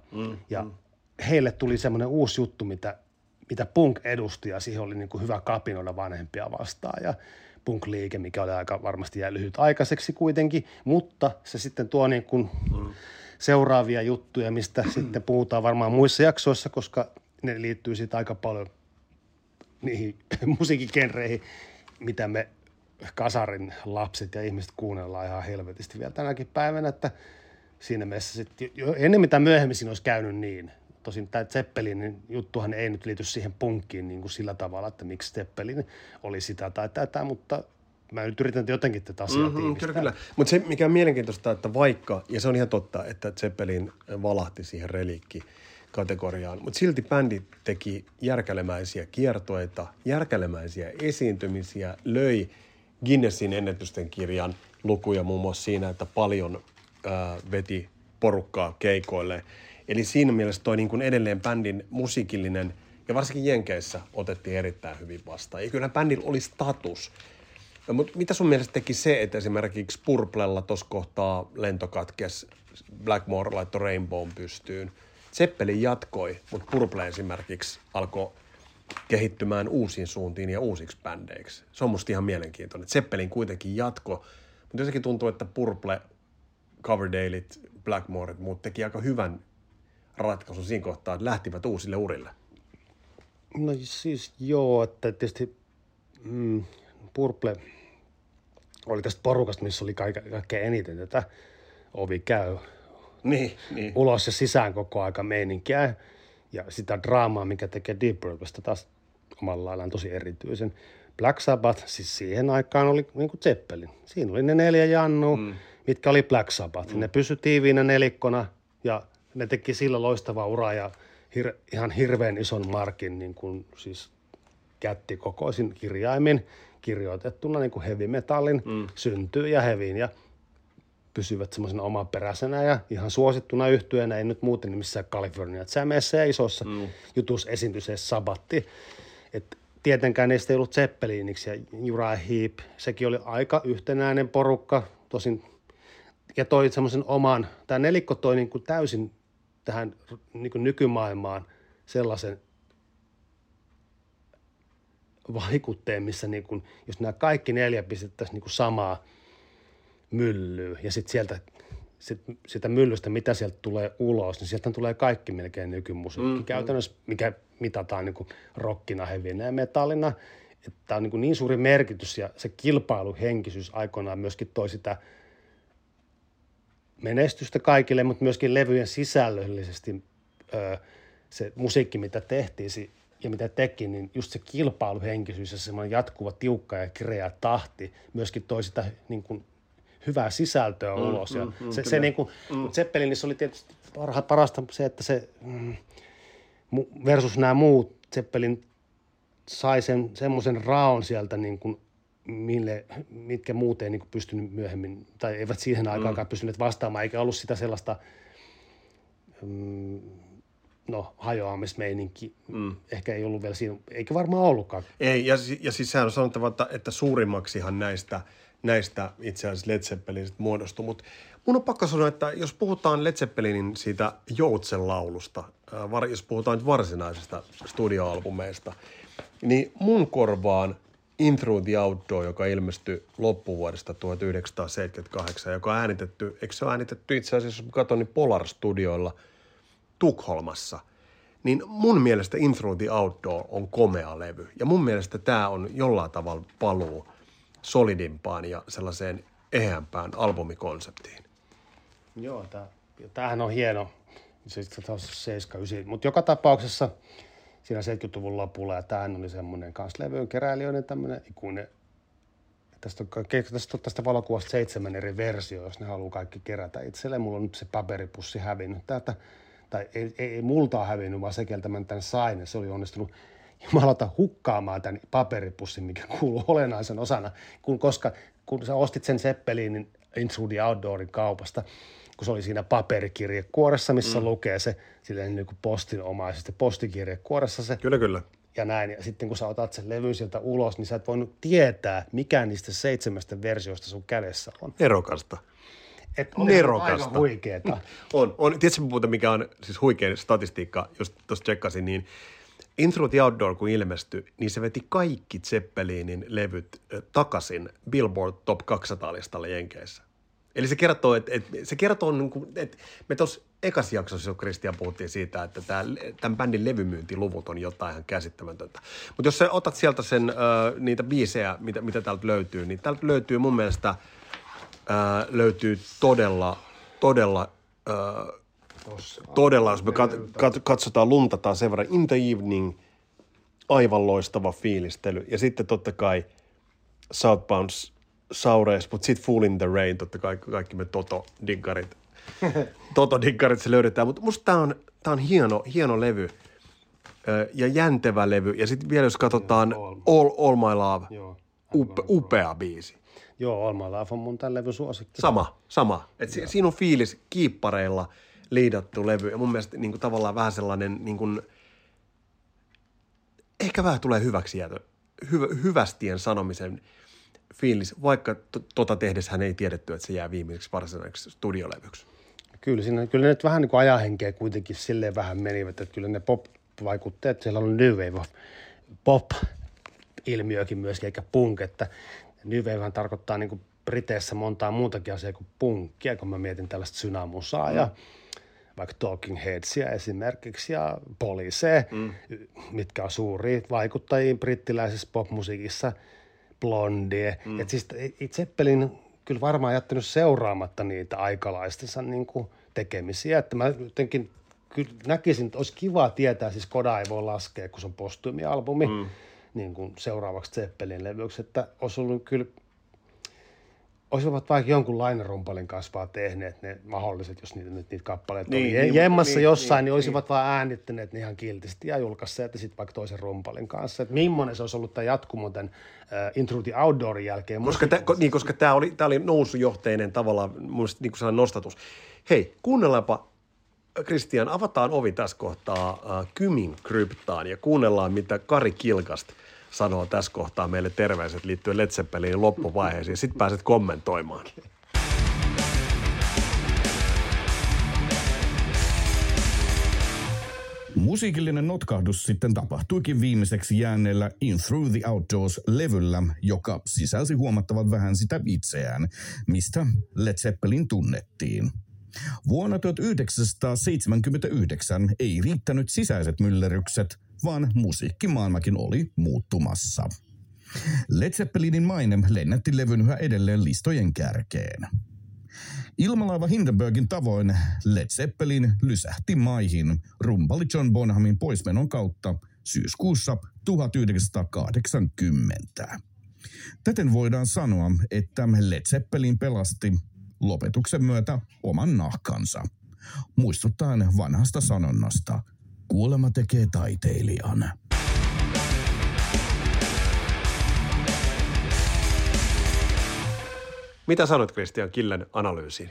ja heille tuli semmoinen uusi juttu, mitä punk edusti ja siihen oli niinku hyvä kapinoida vanhempia vastaan ja punk-liike, mikä oli aika varmasti jää lyhytaikaiseksi kuitenkin, mutta se sitten tuo niin kuin seuraavia juttuja, mistä sitten puhutaan varmaan muissa jaksoissa, koska ne liittyy siitä aika paljon niihin musiikkigenreihin, mitä me kasarin lapset ja ihmiset kuunnellaan ihan helvetisti vielä tänäkin päivänä, että siinä mielessä sitten jo ennen mitä myöhemmin siinä olisi käynyt niin. Tosin tämä Zeppelinin juttuhan ei nyt liity siihen punkkiin niin kuin sillä tavalla, että miksi Zeppelin oli sitä tai tätä, mutta mä nyt yritän jotenkin tätä asiaa tiivistää. Kyllä. Mutta se, mikä on mielenkiintoista, että vaikka, ja se on ihan totta, että Zeppelin valahti siihen reliikkikategoriaan, mutta silti bändi teki järkälemäisiä kiertoita, järkälemäisiä esiintymisiä, löi Guinnessin ennätysten kirjan lukuja muun muassa siinä, että paljon veti porukkaa keikoille. Eli siinä mielessä toi niin kuin edelleen bändin musiikillinen, ja varsinkin Jenkeissä otettiin erittäin hyvin vastaan. Ja kyllä bändillä oli status. Mutta mitä sun mielestä teki se, että esimerkiksi Purplella tuossa kohtaa lentokatkes, Blackmore laittoi Rainbown pystyyn. Zeppelin jatkoi, mutta Purple esimerkiksi alkoi kehittymään uusiin suuntiin ja uusiksi bändeiksi. Se on musta ihan mielenkiintoinen. Zeppelin kuitenkin jatkoi, mutta jotenkin tuntuu, että Purple, Coverdaleit, Blackmoreit, muut teki aika hyvän ratkaisun siinä kohtaa, että lähtivät uusille urille. No siis joo, että tietysti Purple oli tästä porukasta, missä oli kaikkein eniten tätä ovi käy niin. Ulos ja sisään koko aika meininkiä ja sitä draamaa, mikä tekee Deep Purplesta taas omalla laillaan tosi erityisen. Black Sabbath, siis siihen aikaan oli niin kuin Zeppelin. Siinä oli ne 4 jannua, mitkä oli Black Sabbath. Ne pysyi tiiviinä nelikkona ja ne teki sillä loistavaa uraa ja ihan hirveän ison markin, niin kuin siis kättikokoisin kirjaimin kirjoitettuna, niin kuin heavy metallin syntyy ja heavyin ja pysyvät semmoisena omaperäisenä ja ihan suosittuna yhtyeenä, ei nyt muuten missään California Jamessa ja isossa jutussa esiintyisessä Sabatti. Et tietenkään niistä ei ollut Zeppeliniksi ja Uriah Heep, sekin oli aika yhtenäinen porukka, tosin ja toi semmoisen oman, tämä nelikko toi niin kuin täysin tähän niin kuin nykymaailmaan sellaisen vaikutteen, missä niin kuin, jos nämä kaikki 4 pistettäisiin niin kuin samaa myllyä ja sitten sitä myllystä, mitä sieltä tulee ulos, niin sieltä tulee kaikki melkein nykymusiikki käytännössä, mikä mitataan niin kuin rockina, hevinä ja metallina. Tämä on niin suuri merkitys ja se kilpailuhenkisyys aikoinaan myöskin toi sitä menestystä kaikille, mutta myöskin levyjen sisällöllisesti se musiikki, mitä tehtiin ja mitä teki, niin just se kilpailuhenkisyys ja semmoinen jatkuva, tiukka ja kireä tahti myöskin toi sitä niin kuin hyvää sisältöä ulos. Ja se niin kuin, Zeppelinissä oli tietysti parasta se, että se versus nämä muut, Zeppelin sai sen semmoisen raon sieltä niin kuin mitkä muut ei niin kuin pystynyt myöhemmin, tai eivät siihen aikaankaan pystyneet vastaamaan, eikä ollut sitä sellaista hajoamismeininki. Ehkä ei ollut vielä siinä, eikä varmaan ollutkaan. Ei, ja siis sehän on sanottava, että suurimmaksihan näistä itse asiassa Led Zeppelinistä muodostui, mutta mun on pakko sanoa, että jos puhutaan Led Zeppelinin siitä joutsenlaulusta, jos puhutaan nyt varsinaisista studioalbumeista, niin mun korvaan In Through the Outdoor, joka ilmestyi loppuvuodesta 1978, joka on äänitetty, eikö se ole äänitetty itse asiassa, jos katson, niin Polar Studioilla Tukholmassa, niin mun mielestä In Through the Outdoor on komea levy. Ja mun mielestä tämä on jollain tavalla paluu solidimpaan ja sellaiseen eheämpään albumikonseptiin. Joo, tämähän on hieno, 79, mutta joka tapauksessa siinä 70-luvun lopulla, ja tämähän oli semmoinen kanslevyön keräilijöinen tämmöinen ikuinen. Tästä valokuvasta 7 eri versio, jos ne haluaa kaikki kerätä itselleen. Mulla on nyt se paperipussi hävinnyt täältä, tai ei multa ole hävinnyt, vaan se, keltä mä tämän sain. Se oli onnistunut jumalauta hukkaamaan tämän paperipussin, mikä kuuluu olennaisen osana. Kun sä ostit sen Zeppelinin In Through the Outdoorin kaupasta, kun se oli siinä paperikirjekuoressa, missä lukee se silleen niin kuin postinomaisesti postikirjekuoressa se. Kyllä. Ja näin. Ja sitten kun sä otat sen levyn sieltä ulos, niin sä et voinut tietää, mikä niistä 7 versioista sun kädessä on. Nerokasta. Nerokasta. Aivan huikeeta. On. Tiedätkö muuten, mikä on siis huikea statistiikka, jos tuossa tsekkasin, niin In Through the Outdoor, kun ilmestyi, niin se veti kaikki Zeppelinin levyt takaisin Billboard Top 200-listalle Jenkeissä. Eli se kertoo, että me tuossa ekassa jaksossa, Kristian, puhuttiin siitä, että tämän bändin levymyyntiluvut on jotain ihan käsittämätöntä. Mutta jos sä otat sieltä niitä biisejä, mitä täältä löytyy, niin täältä löytyy mun mielestä todella, todella todella, jos me katsotaan, luntataan sen verran, In the Evening, aivan loistava fiilistely. Ja sitten totta kai Southbounds saureis, mutta sitten Fool in the Rain, totta kai kaikki me Toto-diggarit. Toto-diggarit se löydetään, mutta musta tää on hieno levy ja jäntevä levy. Ja sitten vielä jos katsotaan All My Love, joo, upea biisi. Joo, All My Love on mun tämän levyn suosikki. Sama. Et siinä on fiilis kiippareilla liidattu levy ja mun mielestä niin kuin tavallaan vähän sellainen niin kuin, ehkä vähän tulee hyvästien sanomisen fiilis, vaikka tota tehdessä hän ei tiedetty, että se jää viimeiseksi varsinaiseksi studiolevyksi. Kyllä ne nyt vähän niin kuin ajahenkeä kuitenkin silleen vähän menivät, että kyllä ne pop-vaikutteet, siellä on New Wave pop-ilmiökin myöskin, eikä punk, että New Wavehan tarkoittaa niin kuin Briteissä montaa muutakin asiaa kuin punkkia, kun mä mietin tällaista synamusaa ja vaikka Talking Headsia esimerkiksi ja Police, mitkä on suuria vaikuttajia brittiläisessä popmusiikissa, Blondie. Että siis Zeppelin kyllä varmaan jättänyt seuraamatta niitä aikalaistensa niin kuin tekemisiä, että mä jotenkin kyllä näkisin, että olisi kiva tietää, siis Koda ei voi laskea, kun se on postumialbumi, niin kuin seuraavaksi Zeppelin levyksi, että olisi ollut kyllä olisivat vaikka jonkun lainerumpalin kanssa vaan tehneet ne mahdolliset, jos niitä kappaleita niin, oli jemmassa jossain, niin olisivat vaan äänittäneet ne ihan kiltisti ja julkaisseet sitten vaikka toisen rumpalin kanssa. Että millainen se olisi ollut tämä jatkumo tämän Intro the Outdoorin jälkeen. Koska tämä oli nousujohteinen tavallaan mun niin kuin nostatus. Hei, kuunnellaanpa, Kristian, avataan ovi tässä kohtaa Kymin kryptaan ja kuunnellaan, mitä Kari Kilkast sanoo tässä kohtaa meille terveiset liittyen Led Zeppelinin loppuvaiheeseen. Sitten pääset kommentoimaan. Musiikillinen notkahdus sitten tapahtuikin viimeiseksi jääneellä In Through the Outdoors-levyllä, joka sisälsi huomattavan vähän sitä itseään, mistä Led Zeppelin tunnettiin. Vuonna 1979 ei riittänyt sisäiset myllerrykset, vaan musiikkimaailmakin oli muuttumassa. Led Zeppelinin maine lennätti levyn yhä edelleen listojen kärkeen. Ilmalaiva Hindenburgin tavoin Led Zeppelin lysähti maihin rumpali John Bonhamin poismenon kautta syyskuussa 1980. Täten voidaan sanoa, että Led Zeppelin pelasti lopetuksen myötä oman nahkansa, muistuttaen vanhasta sanonnasta: kuolema tekee taiteilijan. Mitä sanot, Kristian, Killen analyysiin?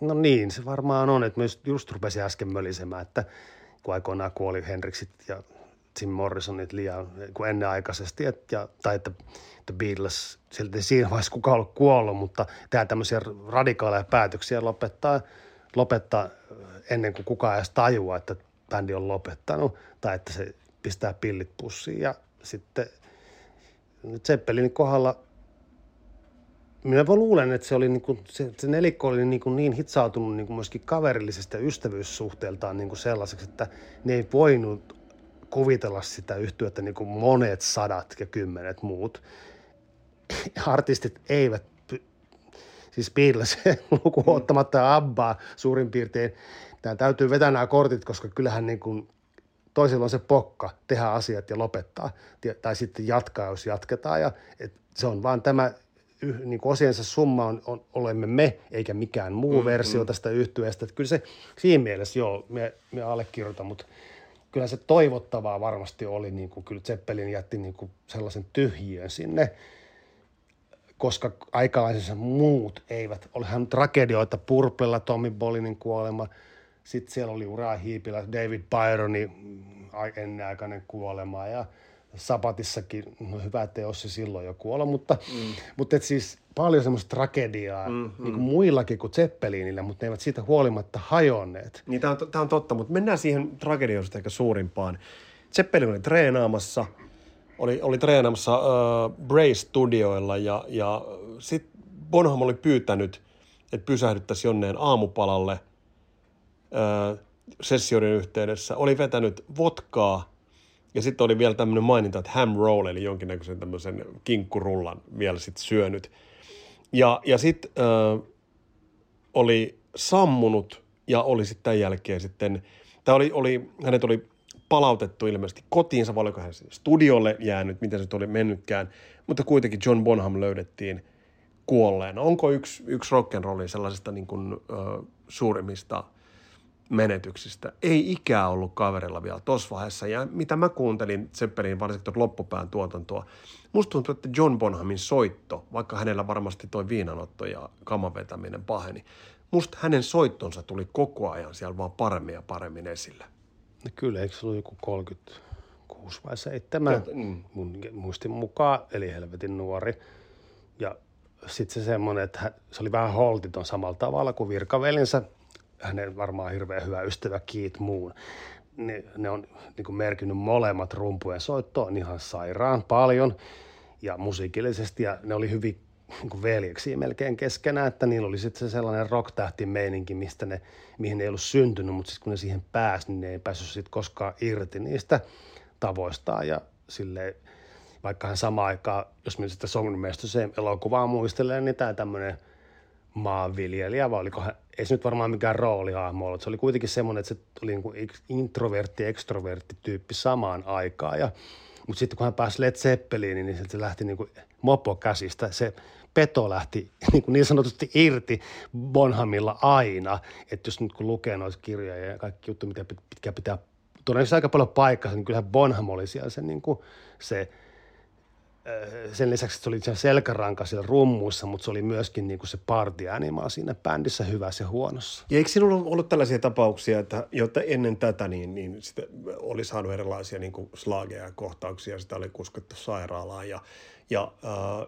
No niin, se varmaan on, että myös just rupesin äsken mölisemään, että kun aikoinaan kuoli Henriksit ja Jim Morrisonit liian kuin ennenaikaisesti, että The Beatles, silti siinä vaiheessa kukaan ollut kuollut, mutta tehdään tämmöisiä radikaaleja päätöksiä lopettaa ennen kuin kukaan edes tajuaa, että bändi on lopettanut, tai että se pistää pillit pussiin. Ja sitten nyt Zeppelinin kohdalla, minä luulen, että se oli niin kuin, se nelikko oli niin hitsautunut niin kuin myöskin kaverillisesta ystävyyssuhteeltaan niin kuin sellaiseksi, että ne ei voinut kuvitella sitä yhtyötä niin kuin monet sadat ja kymmenet muut. Artistit eivät, siis Beatles lukuun ottamatta Abbaa suurin piirtein, tämä täytyy vetää nämä kortit, koska kyllähän niin kuin toisella on se pokka tehdä asiat ja lopettaa, tai sitten jatkaa, jos jatketaan. Ja, se on vaan tämä, niin kuin osiensa summa on olemme me, eikä mikään muu versio tästä yhtyeestä. Kyllä se siinä mielessä, joo, me allekirjoitan, mutta kyllähän se toivottavaa varmasti oli, niin kuin kyllä Zeppelin jätti niin kuin sellaisen tyhjiön sinne, koska aikalaisensa muut eivät. Olihan tragedioita Purplella, Tommy Bolinin kuolema. Sitten siellä oli Ura Hiipilä, David Byroni, ennenaikainen kuolema ja Sabatissakin, no hyvä, ettei ole se silloin jo kuolla, mutta et siis paljon semmoista tragediaa niin kuin muillakin kuin Zeppelinillä, mutta ne eivät siitä huolimatta hajonneet. Niin tämä on totta, mutta mennään siihen tragedioista ehkä suurimpaan. Zeppelin oli treenaamassa, Bray Studioilla ja sitten Bonham oli pyytänyt, että pysähdyttäisiin jonneen aamupalalle sessioiden yhteydessä, oli vetänyt vodkaa ja sitten oli vielä tämmöinen maininta, että ham roll, eli jonkinnäköisen tämmöisen kinkkurullan vielä sitten syönyt. Ja sitten oli sammunut ja oli sitten tämän jälkeen sitten, hänet oli palautettu ilmeisesti kotiinsa, vai oliko hän studiolle jäänyt, miten se nyt oli mennytkään, mutta kuitenkin John Bonham löydettiin kuolleena. Onko yksi rock'n'rollin sellaisesta niin kuin, suurimmista menetyksistä? Ei ikää ollut kaverilla vielä tuossa vaiheessa, ja mitä mä kuuntelin Zeppelin varsinkin tuon loppupään tuotantoa, musta tuntuu, että John Bonhamin soitto, vaikka hänellä varmasti toi viinanotto ja kaman vetäminen paheni, musta hänen soittonsa tuli koko ajan siellä vaan paremmin ja paremmin esille. No kyllä, eikö se ollut joku 36 vai 7 mun muistin mukaan, eli helvetin nuori. Ja sitten se semmoinen, että se oli vähän holtiton samalla tavalla kuin virkavelinsä, hänen varmaan hirveän hyvä ystävä Keith Moon. Ne on niin kuin merkinnyt molemmat rumpujen soittoon ihan sairaan paljon ja musiikillisesti, ja ne oli hyvin niin kuin veljeksiä melkein keskenään, että niillä oli sitten se sellainen rock-tähtimeininki, mihin ne ei ollut syntynyt, mutta sitten kun ne siihen pääsi, niin ne ei päässyt sitten koskaan irti niistä tavoistaan, ja silleen, vaikkahan samaan aikaan, jos me sitten Songmeistösen elokuvaa muistelee, niin tämä tämmöinen maanviljelijä, vai olikohan, ei se nyt varmaan mikään roolihahmo ollut, se oli kuitenkin semmoinen, että se oli niin kuin introvertti, ekstrovertti tyyppi samaan aikaan, ja mutta sitten kun hän pääsi Led Zeppeliin, niin se lähti niin kuin mopo käsistä. Se peto lähti niin sanotusti irti Bonhamilla aina. Että jos nyt kun lukee noita kirjoja ja kaikki juttu, mitä pitää todennäköisesti aika paljon paikkansa, niin kyllähän Bonham oli siellä se, niin kuin se sen lisäksi, että se oli siellä selkäranka siellä rummuissa, mutta se oli myöskin niin kuin se party-animaa siinä bändissä hyvässä ja huonossa. Ja eikö sinulla ollut tällaisia tapauksia, että jotta ennen tätä niin sitä oli saanut erilaisia niin kuin slaageja ja kohtauksia, sitä oli kuskettu sairaalaan ja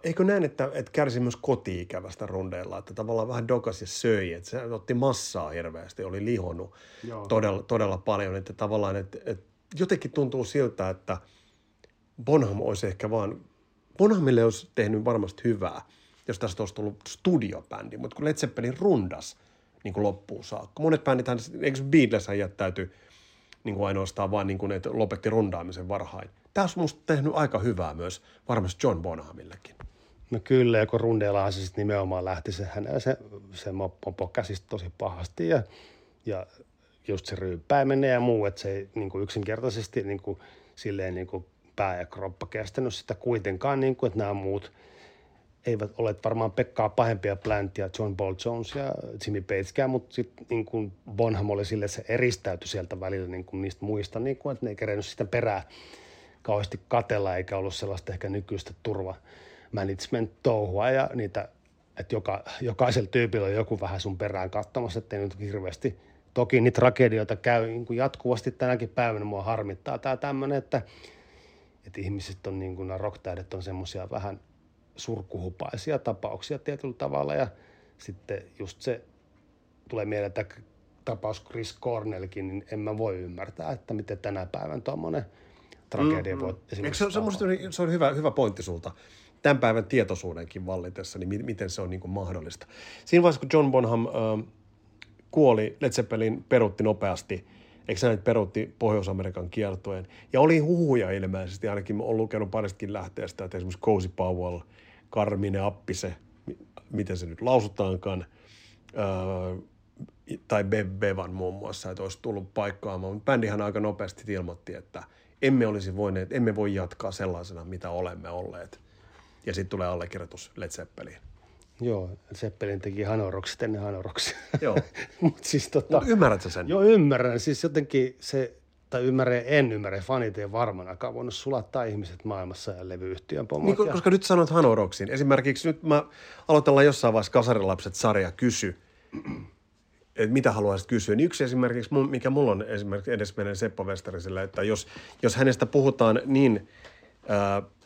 eikö näin, että kärsi myös koti-ikävästä rundeilla, että tavallaan vähän dokas ja söi, että se otti massaa hirveästi, oli lihonut todella paljon, että tavallaan että jotenkin tuntuu siltä, että Bonhamille olisi tehnyt varmasti hyvää, jos tästä olisi tullut studiobändi, mutta kun Led Zeppelin rundas niin kuin loppuun saakka. Monet bändithän, eikö Beatleshän jättäytyi niin kuin ainoastaan vaan niin kuin, että lopetti rundaamisen varhain. Tämä olisi musta tehnyt aika hyvää myös varmasti John Bonhamillekin. No kyllä, ja kun rundeillaan se sitten nimenomaan lähti se mopo käsistä tosi pahasti ja just se ryyppäiminen ja muu, että se ei niin kuin yksinkertaisesti niin kuin, silleen niin kuin pää ja kroppa kestänyt sitä kuitenkaan, niin kuin, että nämä muut eivät ole varmaan Pekkaa pahempia Plantia, John Paul Jones ja Jimmy Page'kään, mutta sitten niin Bonham oli sille, että se eristäytyi sieltä välillä niin kuin niistä muista, niin kuin, että ne ei kerennyt sitä perää kauheasti katella, eikä ollut sellaista ehkä nykyistä turvamanagement-touhua ja niitä, että jokaisella tyypillä on joku vähän sun perään katsomassa, ettei nyt hirveästi, toki niitä tragedioita käy niin kuin jatkuvasti tänäkin päivänä, mua harmittaa tämä tämmöinen, että ihmiset on niin kuin nämä rock-tähdet on semmoisia vähän surkuhupaisia tapauksia tietyllä tavalla, ja sitten just se tulee mieleen tämä tapaus Chris Cornellkin, niin en mä voi ymmärtää, että miten tänä päivän tuommoinen tragedia voi esimerkiksi se on hyvä pointti sulta. Tämän päivän tietoisuudenkin vallitessa, niin miten se on niin kuin mahdollista. Siinä vaiheessa, kun John Bonham kuoli, Led Zeppelin peruutti nopeasti. Eikö sä nyt peruutti Pohjois-Amerikan kiertojen? Ja oli huhuja ilmeisesti, ainakin olen lukenut paristakin lähteestä, että esimerkiksi Cozy Powell, Carmine Appise, miten se nyt lausutaankaan, tai Bevan muun muassa, että olisi tullut paikkaamaan. Mutta bändihän aika nopeasti ilmoitti, että emme voi jatkaa sellaisena, mitä olemme olleet. Ja sitten tulee allekirjoitus Led Zeppeliin. Joo, Zeppelin teki hanorokset ennen hanoroksia. Joo. Mutta siis Mut ymmärrätkö sen? Joo, ymmärrän. Siis jotenkin se, tai en ymmärrä, fanit ei varmanakaan voinut sulattaa ihmiset maailmassa ja levyyhtiön pomot. Niin, koska nyt sanot hanoroksin. Esimerkiksi nyt mä aloitellaan jossain vaiheessa Kasarilapset-sarja kysy, että mitä haluaisit kysyä. Niin yksi esimerkiksi, mikä mulla on esimerkiksi edesmenen Seppo Westerisellä, että jos hänestä puhutaan niin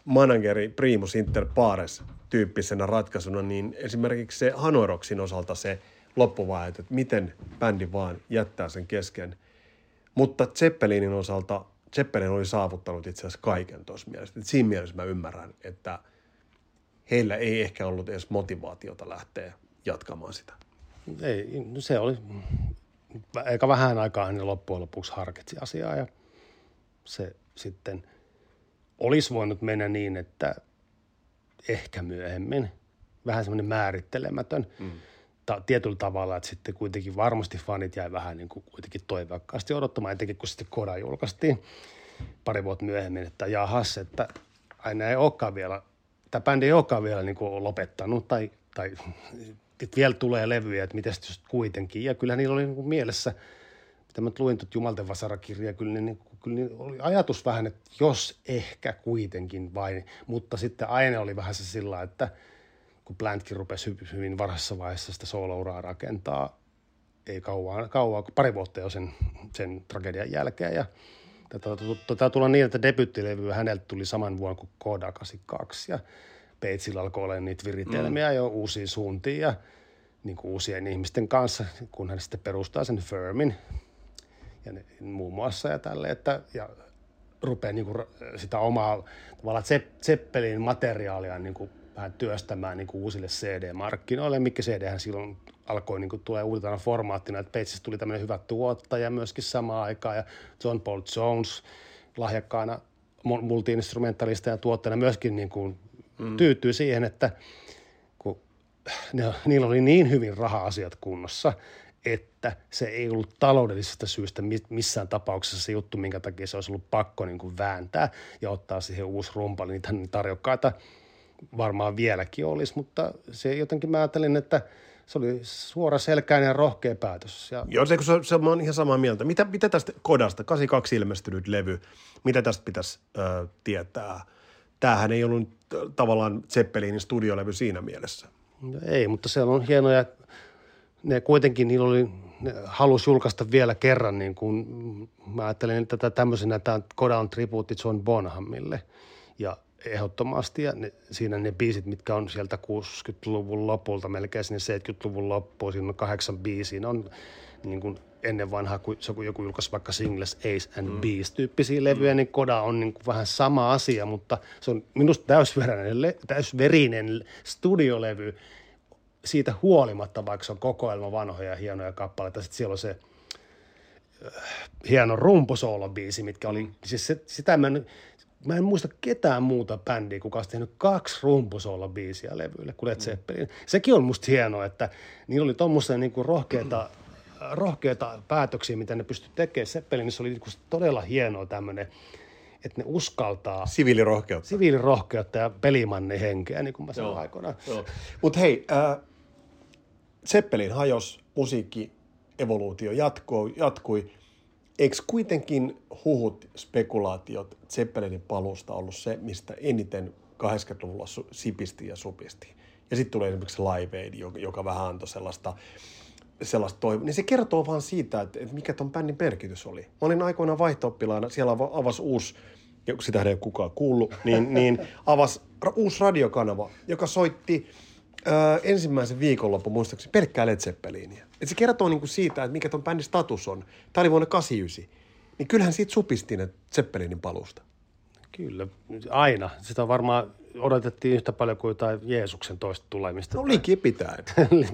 manageri primus inter pares -tyyppisenä ratkaisuna, niin esimerkiksi se Hanoroksin osalta se loppuvaihe, että miten bändi vaan jättää sen kesken. Mutta Zeppelinin osalta, Zeppelin oli saavuttanut itse asiassa kaiken tuossa mielessä. Et siinä mielessä mä ymmärrän, että heillä ei ehkä ollut edes motivaatiota lähteä jatkamaan sitä. Ei, no se oli, eikä vähän aikaa ne loppujen lopuksi harkitsi asiaa ja se sitten olisi voinut mennä niin, että ehkä myöhemmin, vähän semmoinen määrittelemätön tietyllä tavalla, että sitten kuitenkin varmasti fanit jäi vähän niin kuin kuitenkin toiveikkaasti odottamaan, etenkin kun sitten Koda julkaistiin pari vuotta myöhemmin, että jahas, että aina ei olekaan vielä, tämä bändi ei olekaan vielä niin kuin lopettanut tai vielä tulee levyjä, että miten sitten kuitenkin, ja kyllähän niillä oli niin kuin mielessä, mitä mä luin tuota Jumalten Vasara-kirjaa, kyllä niin oli ajatus vähän, että jos ehkä kuitenkin vain, mutta sitten aina oli vähän se sillä, että kun Plantkin rupesi hyvin varhaisessa vaiheessa sitä soolouraa rakentaa, ei kauan pari vuotta jo sen tragedian jälkeen. Ja tämä tulee niin, että debyyttilevy häneltä tuli saman vuonna kuin Koda 82, ja Peitsillä alkoi olla niitä viritelmiä jo uusia suuntiin ja niin kuin uusien ihmisten kanssa, kun hän sitten perustaa sen Firmin ja ne, muun muassa ja tälleen, että ja rupeaa niin kuin sitä omaa tavallaan Zeppelin materiaalia niin kuin vähän työstämään niin kuin uusille CD-markkinoille, mikä CD-hän silloin alkoi niin kuin tulee uutena formaattina, että Pages tuli tämmöinen hyvä tuottaja myöskin samaan aikaan, ja John Paul Jones lahjakkaana multi-instrumentalista ja tuottajana myöskin niin kuin tyytyy siihen, että kun niillä oli niin hyvin raha-asiat kunnossa, että se ei ollut taloudellisesta syystä missään tapauksessa se juttu, minkä takia se olisi ollut pakko niin kuin vääntää ja ottaa siihen uusi rumpali, niitä tarjokkaita varmaan vieläkin olisi, mutta se jotenkin mä ajattelin, että se oli suora selkäinen ja rohkea päätös. Ja... Joo, se on ihan samaa mieltä. Mitä tästä Kodasta, 82 ilmestynyt levy, mitä tästä pitäisi tietää? Tämähän ei ollut tavallaan Zeppelinin studiolevy siinä mielessä. No ei, mutta siellä on hienoja, ne kuitenkin niillä oli, ne halusi julkaista vielä kerran, niin kuin mä ajattelin, että tämmöisenä tämä Koda on tribuutti John Bonhamille ja ehdottomasti, ja siinä ne biisit, mitkä on sieltä 60-luvun lopulta, melkein sinne 70-luvun loppuun, siinä on 8 biisiä, on niin kuin ennen vanhaa, kun joku julkaisi vaikka Singles, Ace and B's tyyppisiä levyjä, niin Koda on niin kuin vähän sama asia, mutta se on minusta täysverinen studiolevy siitä huolimatta, vaikka se on kokoelma vanhoja hienoja kappaleita, sitten siellä on se hieno rumpusoolobiisi, mitkä oli, siis sitä mä en muista ketään muuta bändiä, kuka olisi tehnyt 2 rumpusoolobiisiä levyille kuin Led Zeppelin. Sekin on musta hienoa, että niillä oli tommosia niinku rohkeita päätöksiä, mitä ne pystyi tekemään. Zeppelinissä oli niinku todella hienoa tämmöinen, että ne uskaltaa... Siviilirohkeutta ja pelimannin henkeä, niin kuin mä sanoin aikoinaan. Mutta hei, Zeppelin hajos, musiikkievoluutio jatkui. Eikö kuitenkin huhut, spekulaatiot Zeppelinin paluusta ollut se, mistä eniten 80-luvulla sipistiin ja supistiin? Ja sitten tulee esimerkiksi Live Aid, joka vähän antoi sellaista toivoa. Niin se kertoo vaan siitä, että mikä ton bändin merkitys oli. Mä olin aikoinaan vaihto-oppilaana, siellä avasi uusi, sitä ei kukaan kuullut, niin avasi uusi radiokanava, joka soitti ensimmäisen viikonlopun muistaakseni pelkkää Led Zeppelinia. Et se kertoo niinku siitä, että mikä ton bändin status on. Tämä oli vuonna 89. Niin kyllähän siitä supistiin ne Zeppelinin palusta. Kyllä, aina. Sitä varmaan odotettiin yhtä paljon kuin jotain Jeesuksen toista tulemista. No liikin pitää.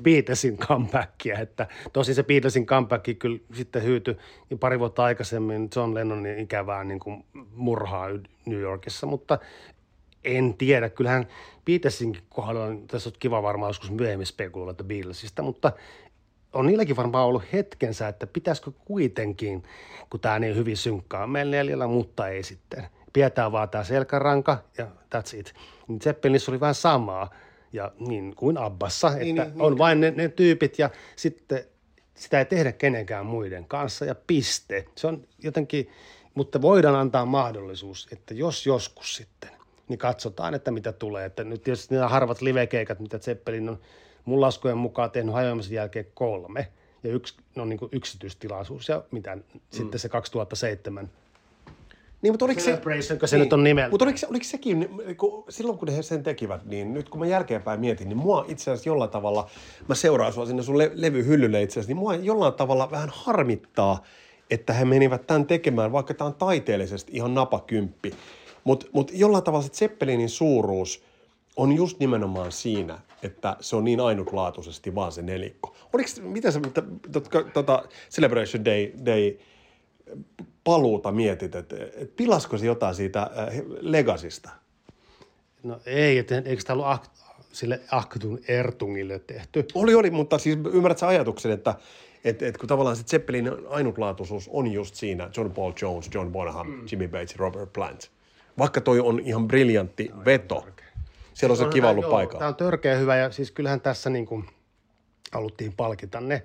Beatlesin comebackia. Että tosin se Beatlesin comeback kyllä sitten hyytyi pari vuotta aikaisemmin John Lennonin ikävään niin kuin murhaa New Yorkissa, mutta en tiedä. Kyllähän Beatlesinkin kohdalla, tässä on kiva varmaan joskus myöhemmin spekuloida Beatlesista, mutta on niilläkin varmaan ollut hetkensä, että pitäisikö kuitenkin, kun tämä niin hyvin synkkaa meillä neljällä, mutta ei sitten. Pidetään vaan tämä selkäranka ja that's it. Niin Zeppelinissä oli vähän samaa ja niin kuin Abbassa, niin, että niin, on niin. Vain ne tyypit ja sitten sitä ei tehdä kenenkään muiden kanssa ja piste. Se on jotenkin, mutta voidaan antaa mahdollisuus, että jos joskus sitten, niin katsotaan, että mitä tulee. Että nyt tietysti nämä harvat livekeikat, mitä Zeppelin on mun laskujen mukaan tehnyt hajoamisen jälkeen 3 ja yksi on niin kuin yksityistilaisuus ja mitä sitten se 2007. Niin, mutta oliko se nyt on nimeltä? Mutta oliko sekin, kun silloin kun he sen tekivät, niin nyt kun mä jälkeenpäin mietin, niin mua itse asiassa jollain tavalla, mä seuraan sua sinne sun levyhyllylle itse asiassa, niin mua jollain tavalla vähän harmittaa, että he menivät tämän tekemään, vaikka tämä on taiteellisesti ihan napakymppi. Mutta jollain tavalla se Zeppelinin suuruus on just nimenomaan siinä, että se on niin ainutlaatuisesti vaan se nelikko. Oliko, mitä sä Celebration Day paluuta mietit, että pilasko se jotain siitä Legacysta? No ei, eikö tämä ollut sille Aktun Ertungille tehty. Oli, mutta siis ymmärrät sä ajatuksen, että kun tavallaan se Zeppelin ainutlaatuisuus on just siinä John Paul Jones, John Bonham, Jimmy Page, Robert Plant. Vaikka toi on ihan briljantti veto. Siellä on se kiva ollut paikalla. Tämä on törkeä hyvä ja siis kyllähän tässä niin kuin haluttiin palkita ne.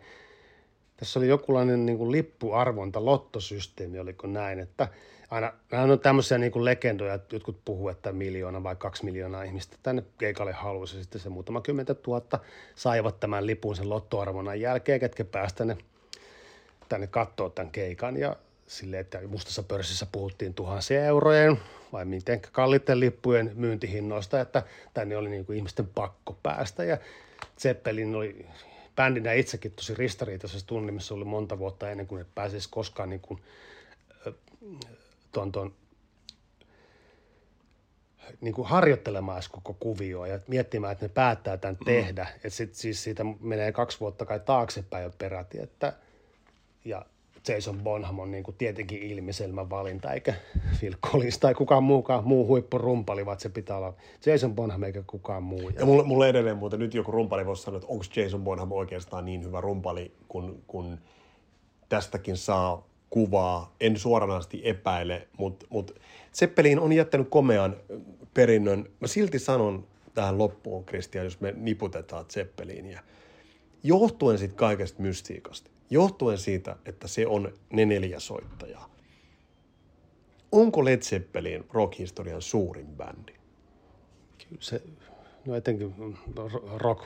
Tässä oli jokulainen niin kuin lippuarvonta, lottosysteemi, oliko näin, että aina on tämmöisiä niin kuin legendoja, että jotkut puhuu, että 1 000 000 vai 2 000 000 ihmistä tänne keikalle halusi, ja sitten se muutama 10 000 saivat tämän lipun sen lottoarvonnan jälkeen, ketkä pääsivät tänne katsoa tämän keikan, ja silleen, että mustassa pörssissä puhuttiin 1 000 eurojen vai mitenkä kalliiden lippujen myyntihinnoista, että tänne oli niin kuin ihmisten pakko päästä, ja Zeppelin oli bändinä itsekin tosi ristariitaisessa tunnelmissa oli monta vuotta ennen kuin ne pääsisi koskaan niin kuin, niin kuin harjoittelemaan koko kuvioa ja miettimään, että ne päättää tämän tehdä. Et sit, siis siitä menee 2 vuotta kai taaksepäin jo peräti, että, ja Jason Bonham on niin kuin tietenkin ilmiselmä valinta, eikä Phil Collins tai kukaan muu huippurumpali, vaan se pitää olla Jason Bonham eikä kukaan muu. Ja mulle edelleen muuten nyt joku rumpali voisi sanoa, että onko Jason Bonham oikeastaan niin hyvä rumpali, kun tästäkin saa kuvaa. En suoranaisesti epäile, mutta Zeppelin on jättänyt komean perinnön. Mä silti sanon tähän loppuun, Kristian, jos me niputetaan Zeppelinia. Johtuen siitä kaikesta mystiikasta. Johtuen siitä, että se on ne 4 soittajaa. Onko Led Zeppelin rockhistorian suurin bändi? Kyllä se, no etenkin rock.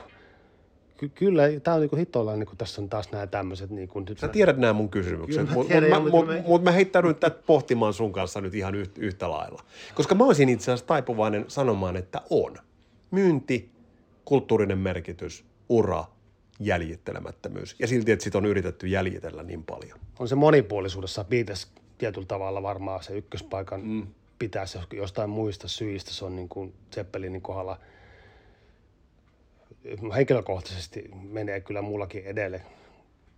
Kyllä, tämä on niinku hitolla, niin kun tässä on taas nämä tämmöiset. Niin sä tiedät nämä mun kysymykset, mutta mä heittäydyn tätä pohtimaan sun kanssa nyt ihan yhtä lailla. Koska mä olisin itse asiassa taipuvainen sanomaan, että on. Myynti, kulttuurinen merkitys, ura, jäljittelemättömyys. Ja silti, että sitä on yritetty jäljitellä niin paljon. On se monipuolisuudessa. Beatles tietyllä tavalla varmaan se ykköspaikan pitäisi jostain muista syistä. Se on niin kuin Zeppelinin kohdalla. Henkilökohtaisesti menee kyllä mullakin edelle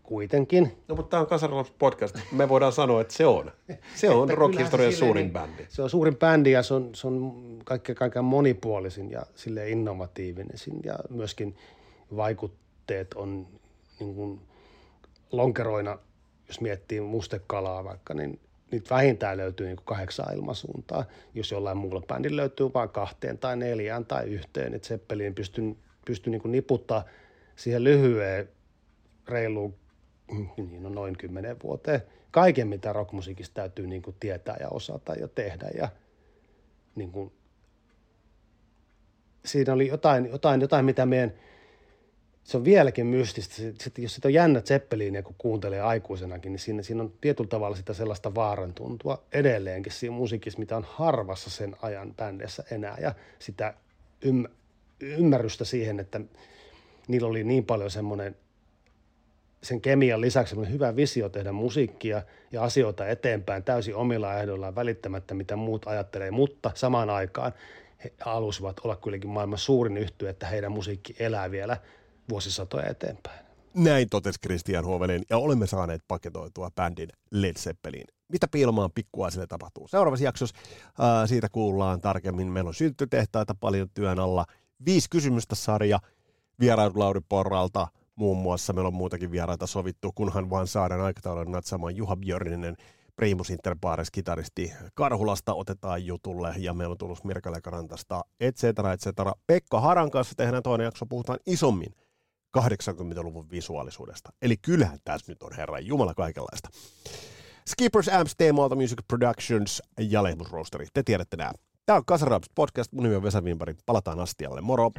kuitenkin. No, mutta tämä on Kasarilaps podcast. Me voidaan sanoa, että se on. Se on rockhistorian suurin bändi. Se on suurin bändi ja se on kaikkein monipuolisin ja silleen innovatiivisin ja myöskin vaikuttaa. On niin kuin lonkeroina, jos miettii mustekalaa vaikka, niin niitä vähintään löytyy niin kuin 8 ilmasuuntaa. Jos jollain muulla bändillä löytyy vain 2 tai 4 tai 1, että Zeppelin pystyy niin kuin niputtaa siihen lyhyeen reiluun noin 10 vuoteen. Kaiken, mitä rockmusiikista täytyy niin kuin tietää ja osata ja tehdä ja niin kuin siinä oli jotain mitä meidän. Se on vieläkin mystistä. Sitten, jos sitä on jännä Zeppelinia, kun kuuntelee aikuisenakin, niin siinä on tietyllä tavalla sitä sellaista vaarantuntua edelleenkin siinä musiikissa, mitä on harvassa sen ajan bändeissä enää. Ja sitä ymmärrystä siihen, että niillä oli niin paljon semmoinen, sen kemian lisäksi semmoinen hyvä visio tehdä musiikkia ja asioita eteenpäin täysin omilla ehdoillaan välittämättä, mitä muut ajattelee, mutta samaan aikaan he halusivat olla kuitenkin maailman suurin yhtye, että heidän musiikki elää vielä vuosisatoja eteenpäin. Näin totesi Kristian Huovinen, ja olemme saaneet paketoitua bändin Led Zeppelin. Mitä piilmaan pikkuaisille tapahtuu? Seuraavassa jaksossa siitä kuullaan tarkemmin. Meillä on syntytehtaita paljon työn alla. 5 kysymystä sarja vierailu Lauri Porralta muun muassa. Meillä on muutakin vieraita sovittu, kunhan vaan saadaan aikataulun natsaamaan Juha Björninen. Primus Inter Pares -kitaristi Karhulasta otetaan jutulle ja meillä on tullut Mirka Lekarantasta, et cetera, et cetera. Pekka Haran kanssa tehdään toinen jakso, puhutaan isommin 80-luvun visuaalisuudesta. Eli kyllähän tässä nyt on herran jumala kaikenlaista. Skippers Amps, Teemalta Music Productions ja Lehmus Roasteri. Te tiedätte nämä. Tämä on Kasarilaps podcast. Mun nimi on Vesa Vimpari. Palataan astialle. Moro!